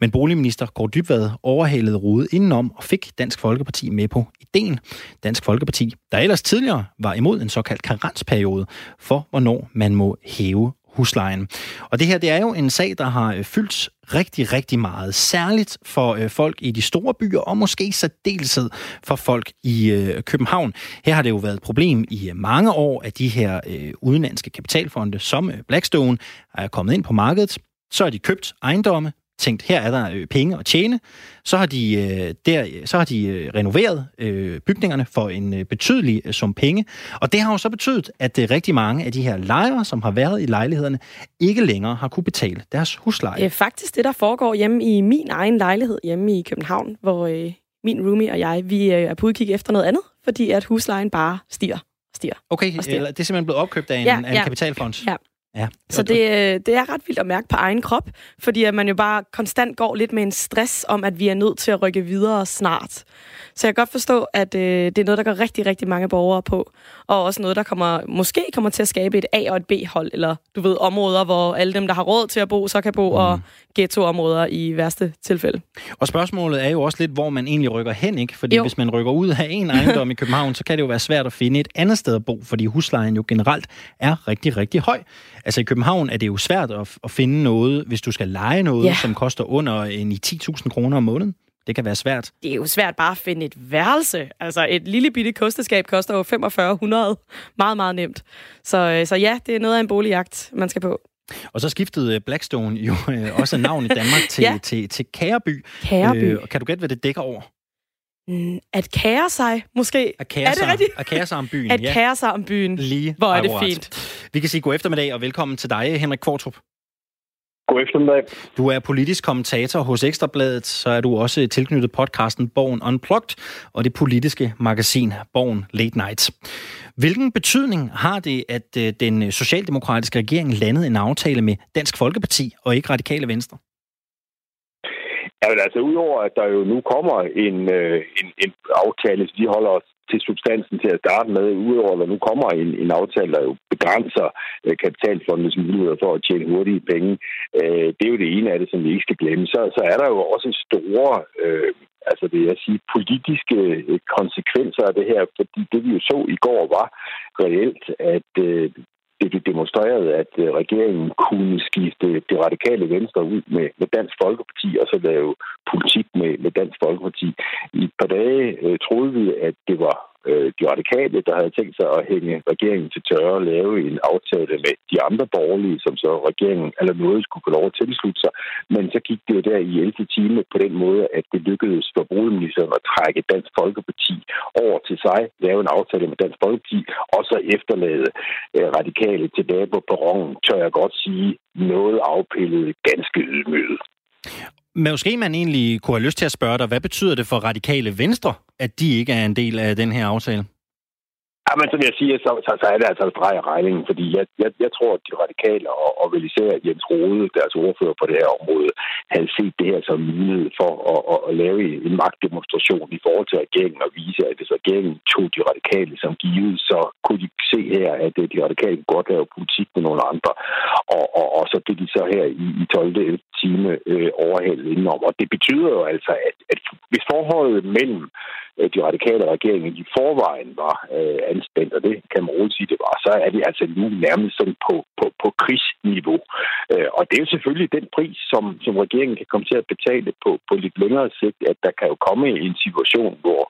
Men boligminister Kaare Dybvad overhalede Rohde indenom og fik Dansk Folkeparti med på ideen. Dansk Folkeparti, der ellers tidligere var imod en såkaldt karensperiode for, hvornår man må hæve huslejen. Og det her, det er jo en sag, der har fyldt rigtig meget. Særligt for folk i de store byer, og måske særdeleshed for folk i København. Her har det jo været et problem i mange år, at de her udenlandske kapitalfonde, som Blackstone, er kommet ind på markedet. Så har de købt ejendomme, tænkt, her er der penge at tjene. Så har de renoveret bygningerne for en betydelig sum penge. Og det har jo så betydet, at rigtig mange af de her lejere, som har været i lejlighederne, ikke længere har kunne betale deres husleje. Faktisk det, der foregår hjemme i min egen lejlighed hjemme i København, hvor min roomie og jeg, vi er på udkig efter noget andet, fordi at huslejen bare stiger. Okay, stiger. Eller det er simpelthen blevet opkøbt af en kapitalfond. Ja. Ja. Så det er ret vildt at mærke på egen krop, fordi at man jo bare konstant går lidt med en stress om, at vi er nødt til at rykke videre snart. Så jeg kan godt forstå, at det er noget, der går rigtig mange borgere på, og også noget, der måske kommer til at skabe et A- og et B-hold, eller du ved, områder, hvor alle dem, der har råd til at bo, så kan bo, og ghettoområder i værste tilfælde. Og spørgsmålet er jo også lidt, hvor man egentlig rykker hen, ikke? Fordi hvis man rykker ud af en ejendom i København, så kan det jo være svært at finde et andet sted at bo, fordi huslejen jo generelt er rigtig høj. Altså i København er det jo svært at finde noget, hvis du skal leje noget, som koster under 10.000 kroner om måneden. Det kan være svært. Det er jo svært bare at finde et værelse. Altså et lille bitte kosteskab koster jo 4500. Meget nemt. Så ja, det er noget af en boligjagt, man skal på. Og så skiftede Blackstone jo også navn i Danmark til, til Kæreby. Kan du gætte, hvad det dækker over? At kære sig, måske. At kære sig om byen, At kære sig om byen. Lige hvor er akkurat. Det fint. Vi kan sige god eftermiddag, og velkommen til dig, Henrik Qvortrup. God eftermiddag. Du er politisk kommentator hos Ekstra Bladet, så er du også tilknyttet podcasten Borgen Unplugged og det politiske magasin Borgen Late Night. Hvilken betydning har det, at den socialdemokratiske regering landede en aftale med Dansk Folkeparti og ikke Radikale Venstre? Ja, men altså udover, at der jo nu kommer en aftale, så de holder os til substansen til at starte med, udover at der nu kommer en aftale, der jo begrænser kapitalfondens muligheder for at tjene hurtige penge, det er jo det ene af det, som vi ikke skal glemme. Så er der jo også store, politiske konsekvenser af det her, fordi det vi jo så i går var reelt, at det blev demonstreret, at regeringen kunne skifte det radikale venstre ud med Dansk Folkeparti og så lave politik med Dansk Folkeparti. I et par dage troede vi, at det var de radikale, der havde tænkt sig at hænge regeringen til tørre og lave en aftale med de andre borgerlige, som så regeringen eller noget skulle få lov at tilslutte sig. Men så gik det jo der i 11. time på den måde, at det lykkedes for boligministeren at trække Dansk Folkeparti over til sig, lave en aftale med Dansk Folkeparti, og så efterlade radikale tilbage på perronen, tør jeg godt sige, noget afpillet, ganske ydmyget. Måske man egentlig kunne have lyst til at spørge dig, hvad betyder det for Radikale Venstre, at de ikke er en del af den her aftale? Jamen, som jeg siger, så er det altså en streg af regningen, fordi jeg tror, at de radikale og vel især Jens Rohde, deres ordfører på det her område, havde set det her som mulighed for at lave en magtdemonstration i forhold til regeringen og vise, at hvis regeringen tog de radikale som givet, så kunne de se her, at de radikale godt lave politik med nogle andre. Og så blev de så her i 12. time overhældet indenom. Og det betyder jo altså, at hvis forholdet mellem de radikale og regeringen i forvejen var anspændt, og det kan man roligt sige, det var, så er det altså nu nærmest sådan på krigsniveau. Og det er jo selvfølgelig den pris, som regeringen kan komme til at betale på lidt længere sigt, at der kan jo komme en situation, hvor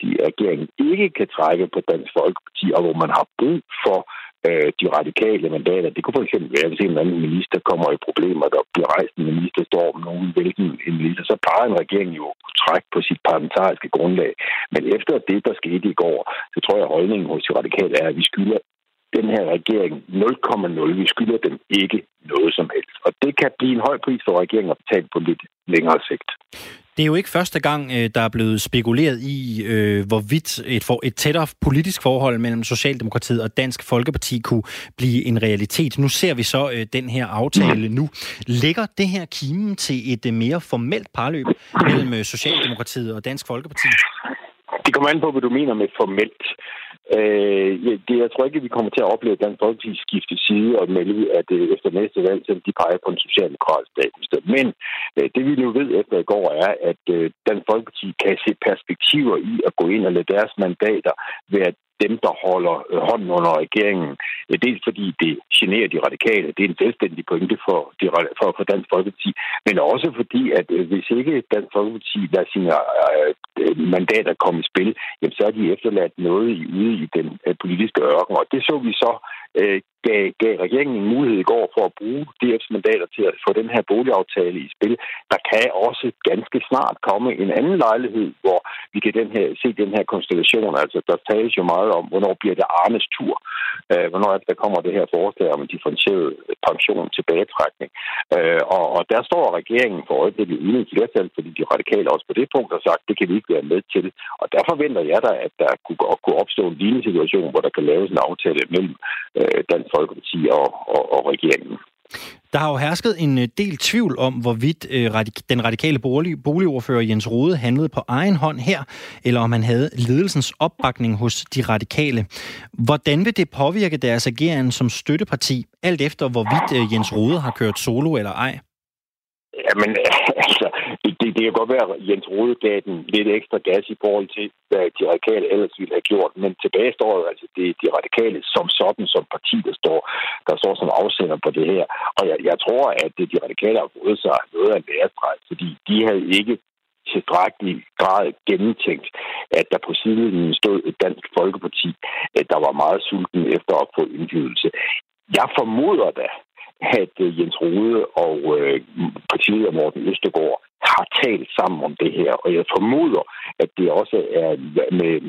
de regeringen ikke kan trække på Dansk Folkeparti, og hvor man har brug for de radikale mandater. Det kunne for eksempel være, hvis en eller anden minister kommer i problemer, der bliver rejst en ministerstorm, nogen vælten en minister, så plejer en regering jo at trække på sit parlamentariske grundlag. Men efter det, der skete i går, så tror jeg, holdningen hos de radikale er, at vi skylder den her regering 0,0. Vi skylder dem ikke noget som helst. Og det kan blive en høj pris for regeringen at betale på lidt længere sigt. Det er jo ikke første gang, der er blevet spekuleret i, hvorvidt et tættere politisk forhold mellem Socialdemokratiet og Dansk Folkeparti kunne blive en realitet. Nu ser vi så den her aftale nu. Ligger det her kimen til et mere formelt parløb mellem Socialdemokratiet og Dansk Folkeparti? Det kommer an på, hvad du mener med formelt. Jeg tror ikke, at vi kommer til at opleve, at Dansk Folkeparti skifte side og melde, at efter næste valg, så de peger på en socialdemokratisk statsminister. Men det vi nu ved efter i går er, at Dansk Folkeparti kan se perspektiver i at gå ind og lade deres mandater være dem, der holder hånden under regeringen. Dels fordi det generer de radikale. Det er en selvstændig pointe for Dansk Folkeparti. Men også fordi, at hvis ikke Dansk Folkeparti lader sine mandater komme i spil, jamen, så er de efterladt noget ude i den politiske ørken. Og det så vi så gav regeringen en mulighed i går for at bruge DF's mandater til at få den her boligaftale i spil. Der kan også ganske snart komme en anden lejlighed, hvor vi kan se den her konstellation. Altså, der tales jo meget om, hvornår bliver det Arnes tur? Hvornår er det, der kommer det her forslag om en differentieret pension tilbagetrækning? Og der står regeringen for øjeblikket uden et flertal, fordi de radikale også på det punkt har sagt, det kan vi ikke være med til. Og der forventer jeg da, at der kunne opstå en lignende situation, hvor der kan laves en aftale mellem Dansk Folkeparti og regeringen. Der har jo hersket en del tvivl om, hvorvidt den radikale boligordfører Jens Rohde handlede på egen hånd her, eller om han havde ledelsens opbakning hos de radikale. Hvordan vil det påvirke deres ageren som støtteparti, alt efter hvorvidt Jens Rohde har kørt solo eller ej? Jamen, altså, det kan godt være, at Jens Rohde gav den lidt ekstra gas i forhold til, hvad de radikale ellers ville have gjort. Men tilbage står jo altså, det er de radikale som sådan, som parti, der står som afsender på det her. Og jeg tror, at de radikale har fået sig noget af en lærestreg, fordi de havde ikke tilstrækkelig grad gennemtænkt, at der på siden stod et Dansk Folkeparti, der var meget sulten efter at få indflydelse. Jeg formoder da, at Jens Rohde og partileder Morten Østergaard har talt sammen om det her, og jeg formoder, at det også er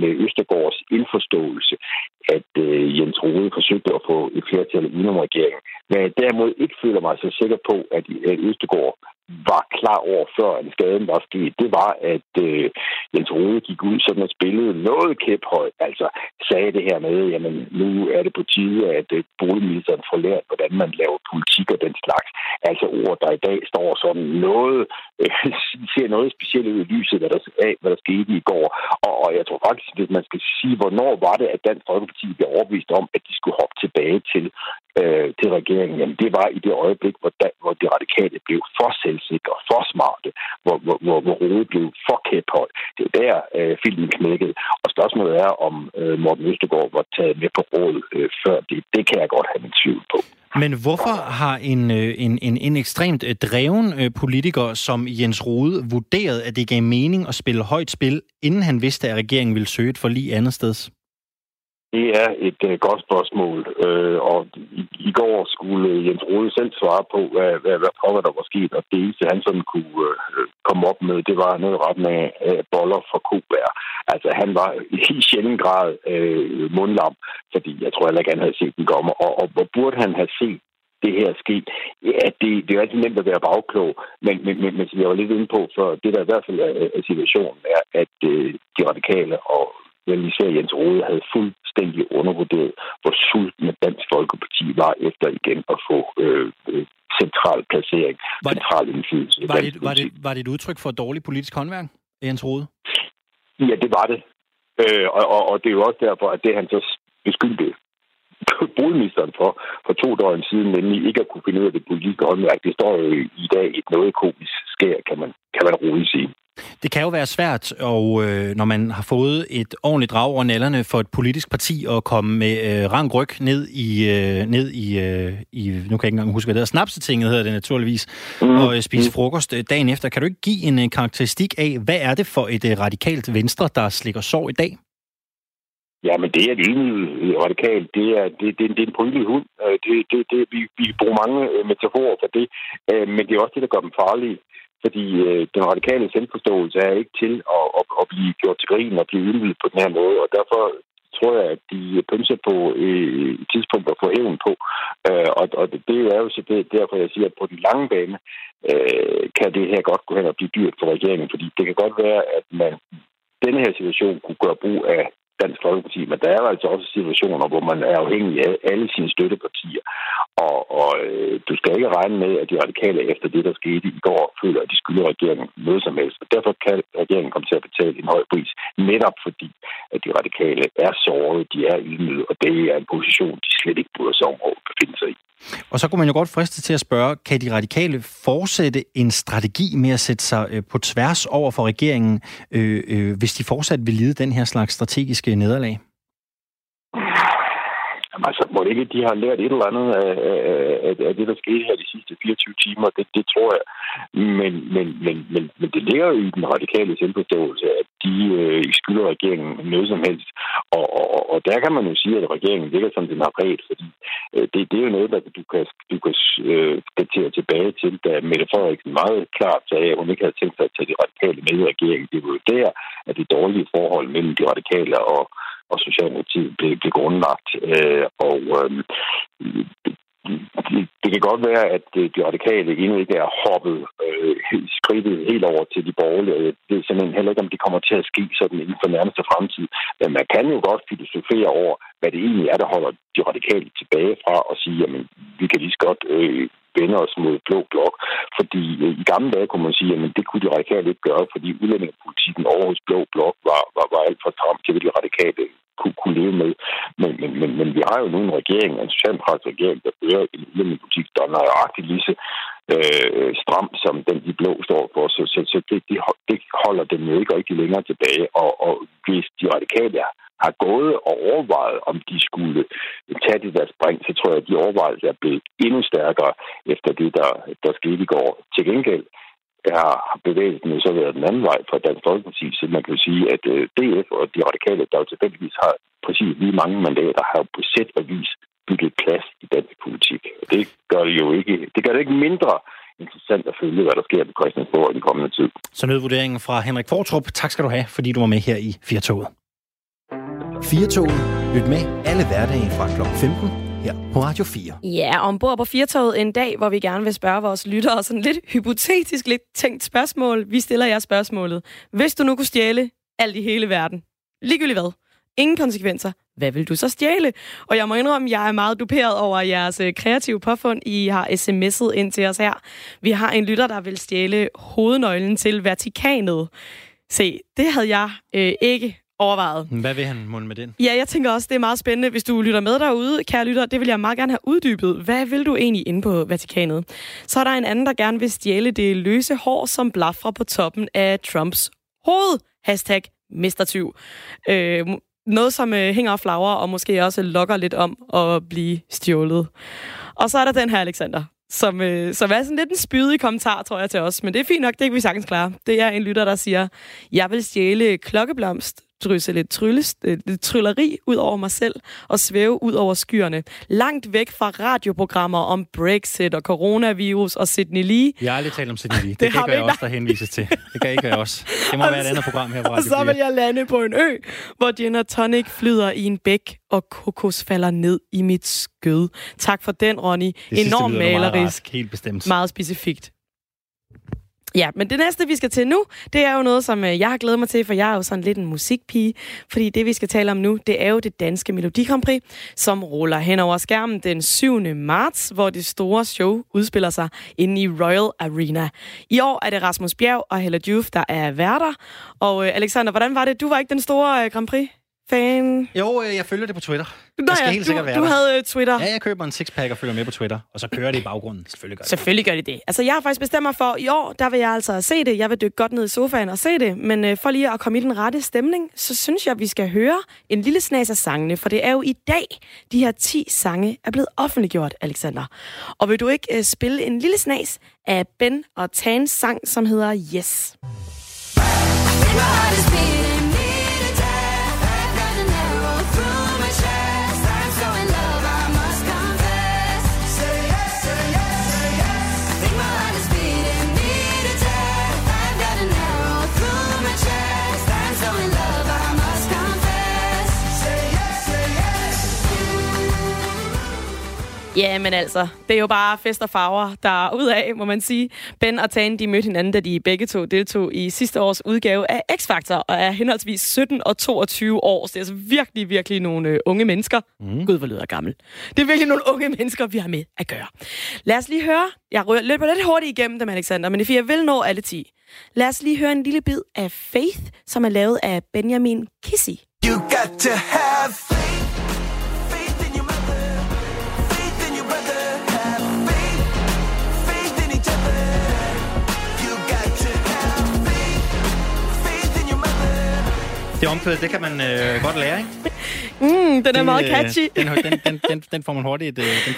med Østergaards indforståelse, at Jens Rohde forsøgte at få et flertal uden om regeringen. Men jeg derimod ikke føler mig så sikker på, at Østergaard var klar over, før en skaden var sket. Det var, at Jens Rohde gik ud sådan og spillede noget kæphøjt. Altså sagde det her med, jamen nu er det på tide, at boligministeren får lært, hvordan man laver politik og den slags. Altså ord, der i dag står sådan noget, ser noget specielt ud i lyset af, hvad der skete i går. Og jeg tror faktisk, at man skal sige, hvornår var det, at Dansk Folkeparti blev overbevist om, at de skulle hoppe tilbage til til regeringen, jamen det var i det øjeblik, hvor de radikale blev for selvsikre, for smarte, hvor Rohde blev for kæphøj. Det er der filmen knækkede. Og spørgsmålet er, om Morten Østergaard var taget med på råd før det. Det kan jeg godt have min tvivl på. Men hvorfor har en ekstremt dreven politiker som Jens Rohde vurderet, at det gav mening at spille højt spil, inden han vidste, at regeringen ville søge et forlig andet steds? Det er et godt spørgsmål, og i går skulle Jens Rohde selv svare på, hvad pokker der var sket, og det eneste, han sådan kunne komme op med, det var noget ret med boller fra kobær. Altså, han var i sjældent grad mundlam, fordi jeg tror heller ikke, han havde set den komme, og hvor burde han have set det her ske? Ja, det er jo altid nemt at være bagklog, men som jeg var lidt inde på, for det der i hvert fald er situationen, er, at de radikale og især Jens Rohde havde fuldstændig undervurderet, hvor sultne Dansk Folkeparti var efter igen at få central placering, central indflydelse. Var det et udtryk for et dårligt politisk håndværk, Jens Rohde? Ja, det var det. Og det er jo også derfor, at det han så beskyldte boligministeren for 2 døgn siden, nemlig ikke at kunne finde ud af det politiske håndværk, det står jo i dag et noget komisk skær, kan man roligt sige. Det kan jo være svært, og når man har fået et ordentligt drag over nallerne for et politisk parti at komme med rank ryg ned i nu kan jeg ikke engang huske hvad det hedder, Snapsetinget hedder det naturligvis, og spise frokost dagen efter. Kan du ikke give en karakteristik af, hvad er det for et radikalt venstre, der slikker sår i dag? Ja, men det er et ydmyget radikalt. Det er en prydelig hund. Vi bruger mange metaforer for det, men det er også det, der gør dem farlige. Fordi den radikale selvforståelse er ikke til at blive gjort til grin og blive ydmyget på den her måde. Og derfor tror jeg, at de pynser på tidspunkter for hævn på. Og det er jo så derfor, jeg siger, at på den lange bane kan det her godt gå hen og blive dyrt for regeringen. Fordi det kan godt være, at man denne her situation kunne gøre brug af Dansk Folkeparti, men der er altså også situationer, hvor man er afhængig af alle sine støttepartier. Og du skal ikke regne med, at de radikale efter det, der skete i går, føler, at de skylder regeringen noget som helst. Og derfor kan regeringen komme til at betale en høj pris, netop fordi, at de radikale er sårede, de er ydmyget, og det er en position, de slet ikke bryder sig om at befinde sig i. Og så kunne man jo godt friste til at spørge, kan de radikale fortsætte en strategi med at sætte sig på tværs over for regeringen, hvis de fortsat vil lide den her slags strategiske nederlag? Jamen, altså, må det ikke, de har lært et eller andet af det, der skete her de sidste 24 timer, det tror jeg. Men det ligger jo i den radikale selvforståelse, at de skylder regeringen noget som helst. Og der kan man jo sige, at regeringen ligger som den har bredt, fordi det er jo noget, der du kan datere tilbage til, da Mette Frederiksen meget klart sagde, at hun ikke havde tænkt sig at tage de radikale med i regeringen. Det var jo der, at det dårlige forhold mellem de radikale og Socialdemokratiet blev grundlagt. Det kan godt være, at de radikale endnu ikke er hoppet skridtet helt over til de borgerlige. Det er simpelthen heller ikke, om det kommer til at ske sådan inden for nærmeste fremtid. Men man kan jo godt filosofere over, hvad det egentlig er, der holder de radikale tilbage fra at sige, jamen, vi kan lige så godt vende os mod blå blok. Fordi i gamle dage kunne man sige, jamen, det kunne de radikale ikke gøre, fordi udlændingepolitikken over hos blå blok var alt for stramt til de radikale kunne leve med. Men vi har jo nu en regering, en socialdemokratisk regering, der fører en udlændingepolitik, der er nøjagtigt lige så stram, som den de blå står for. Så det holder dem jo ikke rigtig længere tilbage. Og hvis de radikale har gået og overvejet, om de skulle tage det der spring, så tror jeg, at de overvejelser er blevet endnu stærkere efter det, der skete i går. Til gengæld har bevægelsen jo så været den anden vej fra Dansk Folkeparti, så man kan sige, at DF og de radikale, der jo tilfældigvis har præcis lige mange mandater, har på sæt og vis bygget plads i dansk politik. Og det gør det jo ikke. Det gør det ikke mindre interessant at følge, hvad der sker på Christiansborg i den kommende tid. Så nødvurderingen fra Henrik Qvortrup. Tak skal du have, fordi du var med her i 4-toget. 4-toget. Lyt med alle hverdage fra kl. 15. Her på Radio 4. Ja, ombord på 4-toget en dag, hvor vi gerne vil spørge vores lyttere sådan lidt hypotetisk, lidt tænkt spørgsmål. Vi stiller jer spørgsmålet. Hvis du nu kunne stjæle alt i hele verden, ligegyldigt hvad, ingen konsekvenser, hvad vil du så stjæle? Og jeg må indrømme, at jeg er meget duperet over jeres kreative påfund. I har sms'et ind til os her. Vi har en lytter, der vil stjæle hovednøglen til Vatikanet. Se, det havde jeg ikke overvejet. Hvad vil han måne med den? Ja, jeg tænker også, det er meget spændende. Hvis du lytter med derude, kære lytter, det vil jeg meget gerne have uddybet. Hvad vil du egentlig inde på Vatikanet? Så er der en anden, der gerne vil stjæle det løse hår, som blafrer på toppen af Trumps hoved. Hashtag mestertyv. Noget, som hænger og flagrer, og måske også lokker lidt om at blive stjålet. Og så er der den her, Alexander, som er sådan lidt en spydig kommentar, tror jeg, til os. Men det er fint nok, det kan vi sagtens klare. Det er en lytter, der siger, jeg vil stjæle klokkeblomst, drysse lidt trylleri ud over mig selv og svæve ud over skyerne. Langt væk fra radioprogrammer om Brexit og coronavirus og Sydney Lee. Jeg har aldrig talt om Sydney Lee. Det kan ikke være os, der henvises til. Det kan ikke være os. Det må være et andet program her på Radio 4. Og så vil jeg lande på en ø, hvor gin og tonic flyder i en bæk og kokos falder ned i mit skød. Tak for den, Ronny. Enormt malerisk. Rart, helt bestemt. Meget specifikt. Ja, men det næste, vi skal til nu, det er jo noget, som jeg har glædet mig til, for jeg er jo sådan lidt en musikpige. Fordi det, vi skal tale om nu, det er jo det danske Melodicampri, som ruller hen over skærmen den 7. marts, hvor det store show udspiller sig inde i Royal Arena. I år er det Rasmus Bjerg og Hella Joof, der er værter. Og Alexander, hvordan var det? Du var ikke den store Grand Prix? Fan. Jo, jeg følger det på Twitter. Nå, jeg skal helt sikkert være du havde Twitter. Ja, jeg køber en sixpack og følger med på Twitter, og så kører det i baggrunden. Selvfølgelig gør det. Altså, jeg har faktisk bestemt mig for, i år, der vil jeg altså se det. Jeg vil dykke godt ned i sofaen og se det. Men for lige at komme i den rette stemning, så synes jeg, vi skal høre en lille snas af sangene. For det er jo i dag, de her 10 sange er blevet offentliggjort, Alexander. Og vil du ikke spille en lille snas af Ben og Tans sang, som hedder Yes? Ja, men altså, det er jo bare fest og farver, der er ud af, må man sige. Ben og Tan, de mødte hinanden, da de begge to deltog i sidste års udgave af X-Factor, og er henholdsvis 17 og 22 år. Så det er altså virkelig, virkelig nogle unge mennesker. Gud, hvor lyder jeg gammel. Det er virkelig nogle unge mennesker, vi har med at gøre. Lad os lige høre. Jeg løber lidt hurtigt igennem dem, Alexander, men jeg vil nå alle 10. Lad os lige høre en lille bid af Faith, som er lavet af Benjamin Kissi. You got to have faith. Det omkvædet, det kan man godt lære, ikke? Den er meget catchy. Den får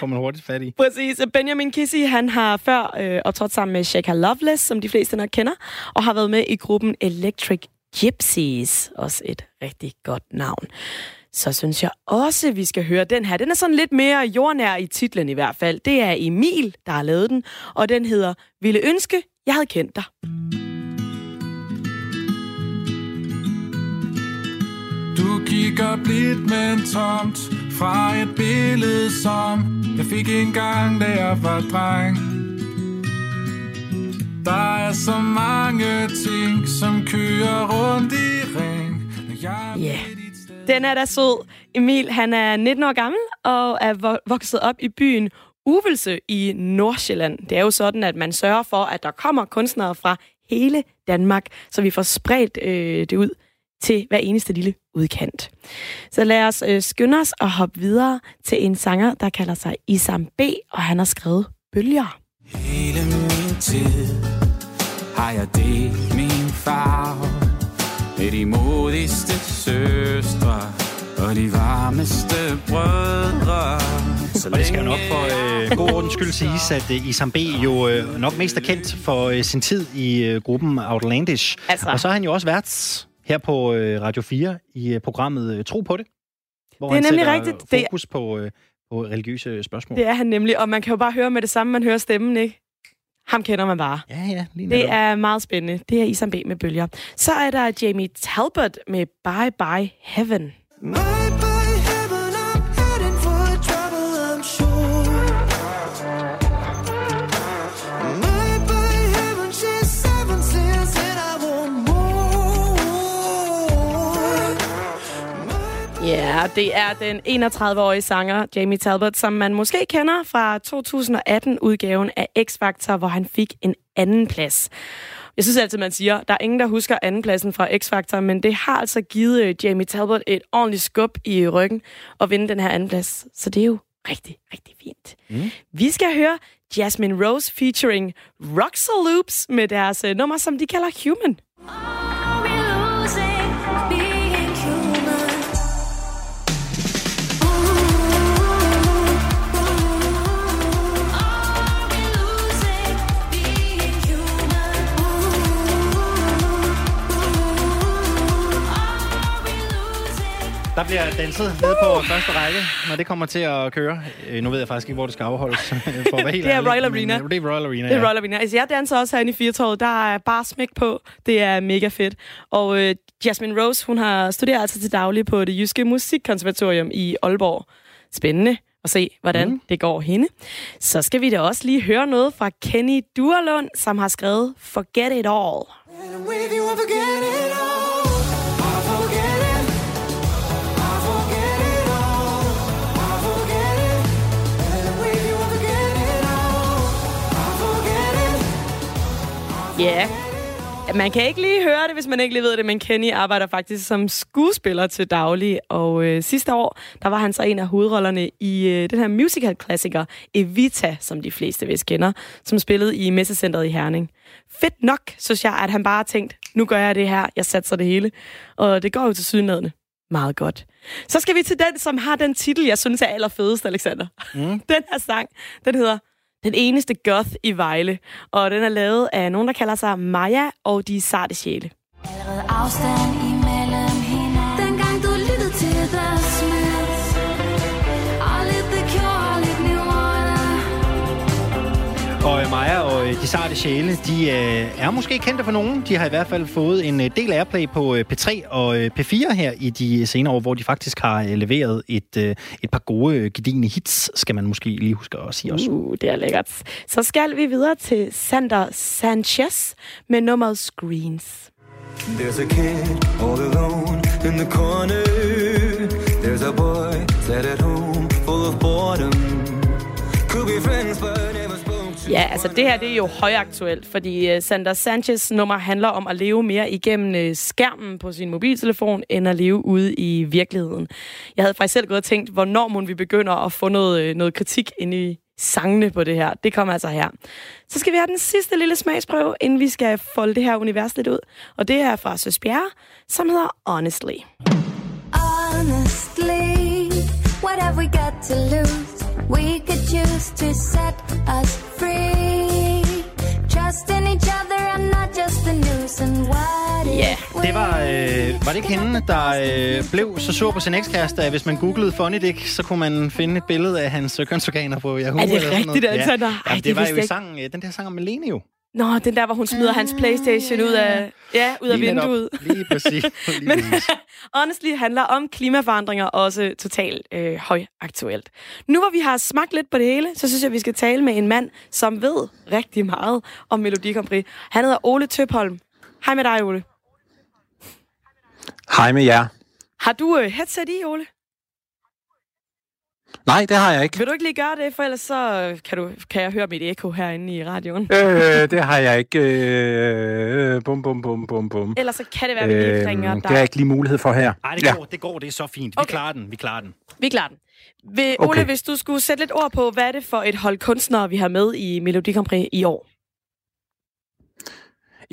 man hurtigt, fat i. Præcis. Benjamin Kissi, han har før optrådt sammen med Shaka Loveless, som de fleste nok kender, og har været med i gruppen Electric Gypsies. Også et rigtig godt navn. Så synes jeg også, vi skal høre den her. Den er sådan lidt mere jordnær i titlen i hvert fald. Det er Emil, der har lavet den, og den hedder Ville ønske, jeg havde kendt dig. Du kigger blidt, men tomt fra et billede, som jeg fik engang, da jeg var dreng. Der er så mange ting, som kører rundt i ring. Ja, den er da sød. Emil, han er 19 år gammel og er vokset op i byen Uvelse i Nordsjælland. Det er jo sådan, at man sørger for, at der kommer kunstnere fra hele Danmark, så vi får spredt det ud til hver eneste lille udkant. Så lad os skynde os og hoppe videre til en sanger, der kalder sig Isam B, og han har skrevet Bølger. Hele min tid har jeg delt min farve med de modigste søstre og de varmeste brødre. Og det skal jo nok for god ordens skyld siges, at Isam B jo nok mest er kendt for sin tid i gruppen Outlandish. Altså. Og så har han jo også været her på Radio 4 i programmet Tro på det, hvor det er han nemlig sætter rigtigt fokus på religiøse spørgsmål. Det er han nemlig, og man kan jo bare høre med det samme, man hører stemmen, ikke? Ham kender man bare. Ja, lige netop. Det er meget spændende. Det er Isam B med Bølger. Så er der Jamie Talbot med Bye Bye Heaven. Ja, det er den 31-årige sanger Jamie Talbot, som man måske kender fra 2018-udgaven af X-Factor, hvor han fik en anden plads. Jeg synes altid, man siger, der er ingen, der husker andenpladsen fra X-Factor, men det har altså givet Jamie Talbot et ordentligt skub i ryggen at vinde den her andenplads. Så det er jo rigtig, rigtig fint. Mm. Vi skal høre Jasmine Rose featuring Roxaloops med deres nummer, som de kalder Human. Der bliver danset nede på første række, når det kommer til at køre. Nu ved jeg faktisk ikke, hvor det skal afholdes. For at være helt det er ærlig, Royal Arena. Det er Royal Arena, Royal Arena. Altså, jeg danser også herinde i Firtorvet. Der er bare smæk på. Det er mega fedt. Og Jasmine Rose, hun har studeret altså til daglig på det jyske musikkonservatorium i Aalborg. Spændende at se, hvordan det går hende. Så skal vi da også lige høre noget fra Kenny Durlund, som har skrevet Forget It All. Ja, yeah. Man kan ikke lige høre det, hvis man ikke lige ved det, men Kenny arbejder faktisk som skuespiller til daglig, og sidste år, der var han så en af hovedrollerne i den her musical-klassiker Evita, som de fleste vist kender, som spillede i Messecenteret i Herning. Fedt nok, synes jeg, at han bare tænkte, nu gør jeg det her, jeg satser det hele, og det går jo til sydenadende meget godt. Så skal vi til den, som har den titel, jeg synes er allerfedest, Alexander. Den her sang, den hedder Den eneste goth i Vejle, og den er lavet af nogen, der kalder sig Maja og de sarte sjæle. Allerede afstand imellem hinanden, dengang du lyttede til dig smidt, og lidt det kjord, og lidt nivående. Og Maja og de sarte sjæle, de er måske kendte for nogen. De har i hvert fald fået en del airplay på P3 og P4 her i de senere år, hvor de faktisk har leveret et par gode, gedigne hits, skal man måske lige huske at sige også. Det er lækkert. Så skal vi videre til Sander Sanchez med nummeret Screens. There's a kid all alone in the corner. There's a boy sat at home full of boredom. Could be friends but never spoke. Ja, altså det her, det er jo højaktuelt, fordi Sander Sanchez' nummer handler om at leve mere igennem skærmen på sin mobiltelefon, end at leve ude i virkeligheden. Jeg havde faktisk selv gået og tænkt, hvornår må vi begynder at få noget kritik inde i sangene på det her. Det kommer altså her. Så skal vi have den sidste lille smagsprøve, inden vi skal folde det her univers lidt ud. Og det er fra Søs Bjerre, som hedder Honestly. Honestly, what have we got to lose? We could choose to set us free. Trust in each other and not just the news and what. Ja, det var det ikke hende, der blev så sur på sin ekskæreste, at hvis man googlede funny dick, så kunne man finde et billede af hans kønsorganer på Yahoo. Er det eller rigtigt, altså? Ja. Ej, det var jo i sangen, den der sang om Malene jo. Nå, den der, hvor hun smider hans Playstation ud af vinduet. Lige præcis. Men honestly handler om klimaforandringer, også totalt højaktuelt. Nu hvor vi har smagt lidt på det hele, så synes jeg, vi skal tale med en mand, som ved rigtig meget om Melodicampri. Han hedder Ole Tøpholm. Hej med dig, Ole. Hej med jer. Har du headset i, Ole? Nej, det har jeg ikke. Vil du ikke lige gøre det, for ellers så kan jeg høre mit ekko herinde i radioen? Det har jeg ikke. Bum. Ellers så kan det være, at vi lige ringer dig. Det har jeg ikke lige mulighed for her. Nej, det går, det er så fint. Okay. Vi klarer den. Ole, okay. Hvis du skulle sætte lidt ord på, hvad er det for et hold kunstnere, vi har med i Melodicampri i år?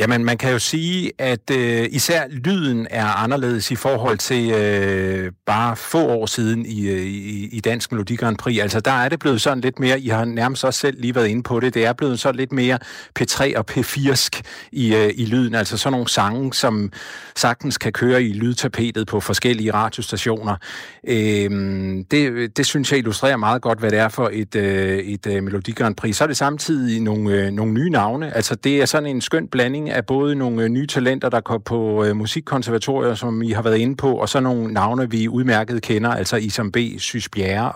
Jamen, man kan jo sige, at især lyden er anderledes i forhold til bare få år siden i Dansk Melodi Grand Prix. Altså, der er det blevet sådan lidt mere, I har nærmest også selv lige været inde på det, det er blevet sådan lidt mere P3 og P4'sk i lyden. Altså sådan nogle sange, som sagtens kan køre i lydtapetet på forskellige radiostationer. Det synes jeg illustrerer meget godt, hvad det er for et Melodi Grand Prix. Så er det samtidig nogle nye navne. Altså, det er sådan en skøn blanding af både nogle nye talenter, der går på musikkonservatorier, som I har været inde på, og så nogle navne, vi udmærket kender, altså Isam B, Sisse Bjerre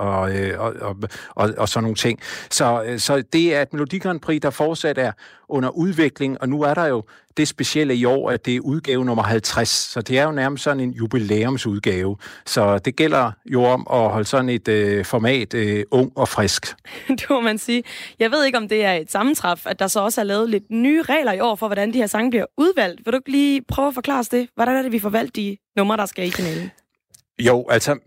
og sådan nogle ting. Så det er et Melodi Grand Prix, der fortsat er under udvikling, og nu er der jo Det specielle i år, at det er udgave nummer 50, så det er jo nærmest sådan en jubilæumsudgave. Så det gælder jo om at holde sådan et format ung og frisk. Det må man sige. Jeg ved ikke, om det er et sammentræf, at der så også er lavet lidt nye regler i år for, hvordan de her sange bliver udvalgt. Vil du ikke lige prøve at forklare os det? Hvordan er det, vi får valgt de numre, der skal i kanalen? Jo, altså,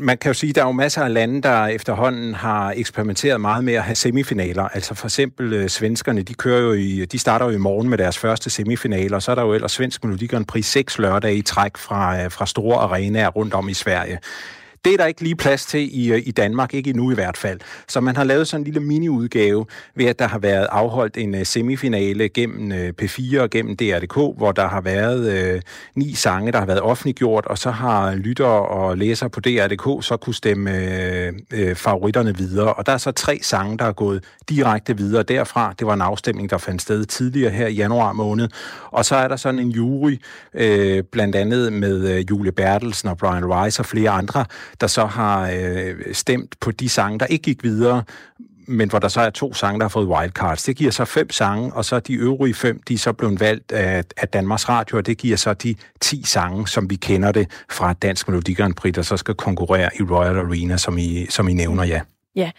man kan jo sige, at der er jo masser af lande, der efterhånden har eksperimenteret meget med at have semifinaler. Altså for eksempel svenskerne, de starter jo i morgen med deres første semifinaler, og så er der jo ellers svensk Melodicampri 6 lørdage i træk fra store arenaer rundt om i Sverige. Det er der ikke lige plads til i Danmark, ikke endnu i hvert fald. Så man har lavet sådan en lille mini-udgave ved, at der har været afholdt en semifinale gennem P4 og gennem DR.dk, hvor der har været 9 sange, der har været offentliggjort, og så har lyttere og læsere på DR.dk så kunne stemme favoritterne videre. Og der er så 3 sange, der er gået direkte videre derfra. Det var en afstemning, der fandt sted tidligere her i januar måned. Og så er der sådan en jury, blandt andet med Julie Bertelsen og Brian Rice og flere andre, der så har stemt på de sange, der ikke gik videre, men hvor der så er 2 sange, der har fået wildcards. Det giver så 5 sange, og så de øvrige 5, de er så blevet valgt af Danmarks Radio, og det giver så de 10 sange, som vi kender det fra Dansk Melodi Grand Prix, der så skal konkurrere i Royal Arena, som I nævner, ja. Ja.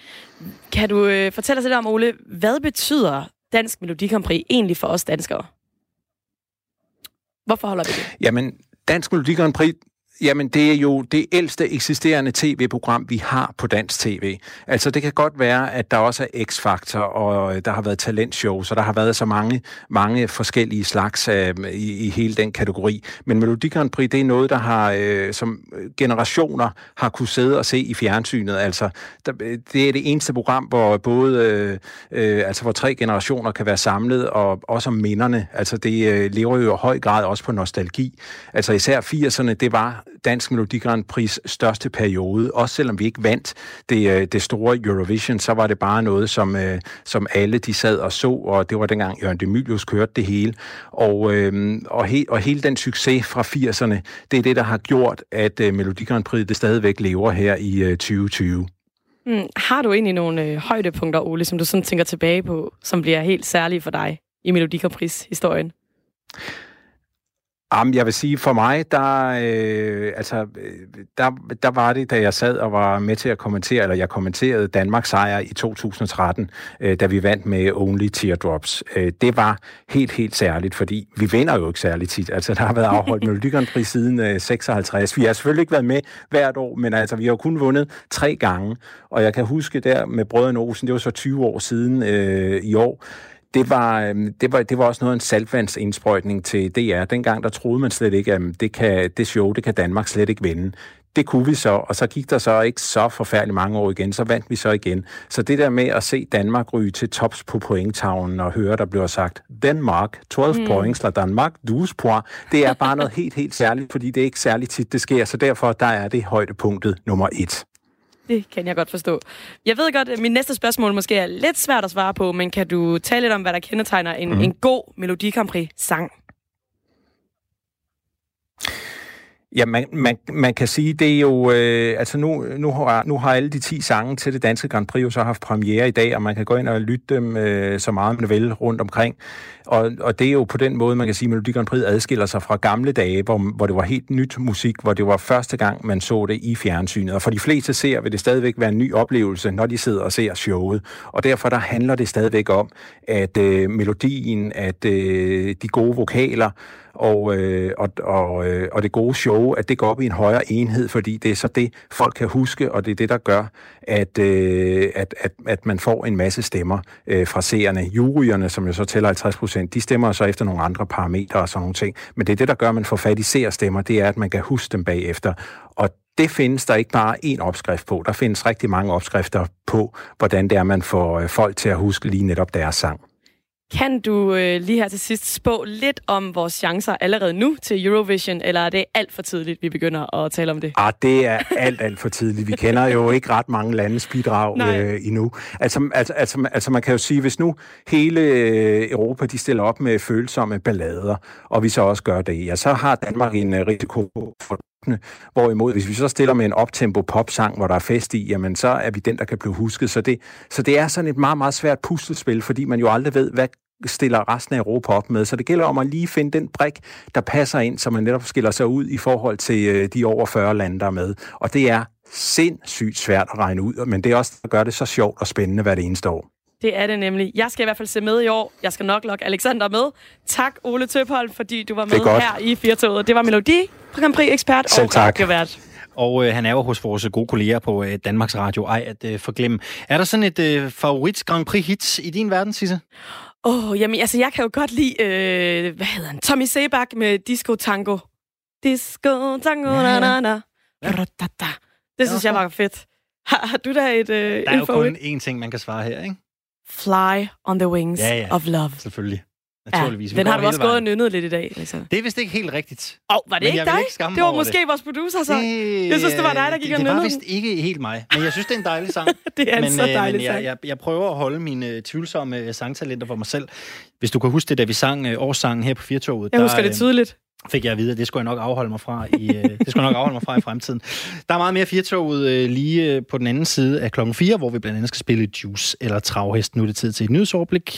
Kan du fortælle os lidt om, Ole, hvad betyder Dansk Melodi Grand Prix egentlig for os danskere? Hvorfor holder vi det? Jamen, Dansk Melodi Grand Prix... Jamen, det er jo det ældste eksisterende tv-program, vi har på dansk tv. Altså, det kan godt være, at der også er X-Factor, og der har været talentshows, og der har været så mange forskellige slags i hele den kategori. Men Melodi Grand Prix, det er noget, der har, som generationer har kunne sidde og se i fjernsynet. Altså, det er det eneste program, hvor både hvor 3 generationer kan være samlet, og også om minderne. Altså, det lever jo i høj grad også på nostalgi. Altså, især 80'erne, det var Dansk Melodi Grand Prix' største periode. Også selvom vi ikke vandt det store Eurovision, så var det bare noget, som alle de sad og så, og det var dengang Jørgen de Mylius kørte det hele. Og hele den succes fra 80'erne, det er det, der har gjort, at Melodi Grand Prix det stadigvæk lever her i 2020. Har du egentlig nogle højdepunkter, Ole, som du sådan tænker tilbage på, som bliver helt særlige for dig i Melodi Grand Prix-historien? Jamen, jeg vil sige, for mig, der var det, da jeg sad og var med til at kommentere, eller jeg kommenterede Danmarks sejr i 2013, da vi vandt med Only Teardrops. Det var helt, helt særligt, fordi vi vinder jo ikke særligt tit. Altså, der har været afholdt Melodi Grand Prix siden 56. Vi har selvfølgelig ikke været med hvert år, men altså, vi har kun vundet 3 gange. Og jeg kan huske der med Brødrene Olsen, det var så 20 år siden i år. Det var også noget af en saltvandsindsprøjtning til DR. Dengang der troede man slet ikke, at det show kan Danmark slet ikke vinde. Det kunne vi så, og så gik der så ikke så forfærdeligt mange år igen, så vandt vi så igen. Så det der med at se Danmark ryge til tops på pointtavlen og høre, der bliver sagt, Danmark, 12 points, la Danmark, 12 points, det er bare noget helt, helt særligt, fordi det er ikke særligt tit, det sker, så derfor der er det højdepunktet nummer 1. Det kan jeg godt forstå. Jeg ved godt, at mit næste spørgsmål måske er lidt svært at svare på, men kan du tale lidt om, hvad der kendetegner en god Melodi Grand Prix-sang? Ja, man kan sige, det er jo... nu har alle de 10 sange til det danske Grand Prix jo så haft premiere i dag, og man kan gå ind og lytte dem så meget man vil rundt omkring. Og det er jo på den måde, man kan sige, at Melodi Grand Prix adskiller sig fra gamle dage, hvor det var helt nyt musik, hvor det var første gang, man så det i fjernsynet. Og for de fleste seere vil det stadigvæk være en ny oplevelse, når de sidder og ser showet. Og derfor der handler det stadigvæk om, at melodien, at de gode vokaler, og det gode show, at det går op i en højere enhed, fordi det er så det, folk kan huske, og det er det, der gør, at man får en masse stemmer fra seerne. Juryerne, som jo så tæller 50%, de stemmer så efter nogle andre parametre og sådan nogle ting. Men det er det, der gør, at man får fat i seerstemmer, det er, at man kan huske dem bagefter. Og det findes der ikke bare én opskrift på. Der findes rigtig mange opskrifter på, hvordan det er, man får folk til at huske lige netop deres sang. Kan du lige her til sidst spå lidt om vores chancer allerede nu til Eurovision, eller er det alt for tidligt, vi begynder at tale om det? Det er alt for tidligt. Vi kender jo ikke ret mange landes bidrag endnu. Altså, man kan jo sige, hvis nu hele Europa, de stiller op med følsomme ballader, og vi så også gør det, ja, så har Danmark en rigtig god hvorimod, hvis vi så stiller med en optempo popsang, hvor der er fest i, jamen så er vi den, der kan blive husket. Så det er sådan et meget, meget svært puslespil, fordi man jo aldrig ved, hvad stiller resten af Europa op med. Så det gælder om at lige finde den brik, der passer ind, så man netop skiller sig ud i forhold til de over 40 lande, der er med. Og det er sindssygt svært at regne ud, men det er også, der gør det så sjovt og spændende hvert eneste år. Det er det nemlig. Jeg skal i hvert fald se med i år. Jeg skal nok lokke Alexander med. Tak, Ole Tøpholm, fordi du var med her i Firtoget. Det var Melodicampri-ekspert og radiovært. Og han er jo hos vores gode kolleger på Danmarks Radio. Ej, at forglemme. Er der sådan et favorit Grand Prix-hits i din verden, Sisse? Jamen, altså, jeg kan jo godt lide, Tommy Sebak med Disco Tango. Disco Tango, na-na-na. Det synes jeg var fedt. Har du da et favorit? Der er jo kun én ting, man kan svare her, ikke? Fly on the wings of love. Selvfølgelig. Naturligvis. Ja, den har du også gået og nynnet lidt i dag. Liksom. Det er vist ikke helt rigtigt. Var det ikke dig? Ikke det var måske vores producer, så. Jeg synes, det var dig, der gik og nynnede. Det var vist ikke helt mig, men jeg synes, det er en dejlig sang. Det er en så dejlig sang. Jeg prøver at holde mine tvivlsomme sangtalenter for mig selv. Hvis du kan huske det, da vi sang årssangen her på Firtoget. Jeg husker det tydeligt. Fik jeg at vide, at det skulle jeg nok afholde mig fra i fremtiden. Der er meget mere Firtoget lige på den anden side af klokken 4, hvor vi blandt andet skal spille Juice eller Travhest. Nu er det tid til et nyhedsoverblik.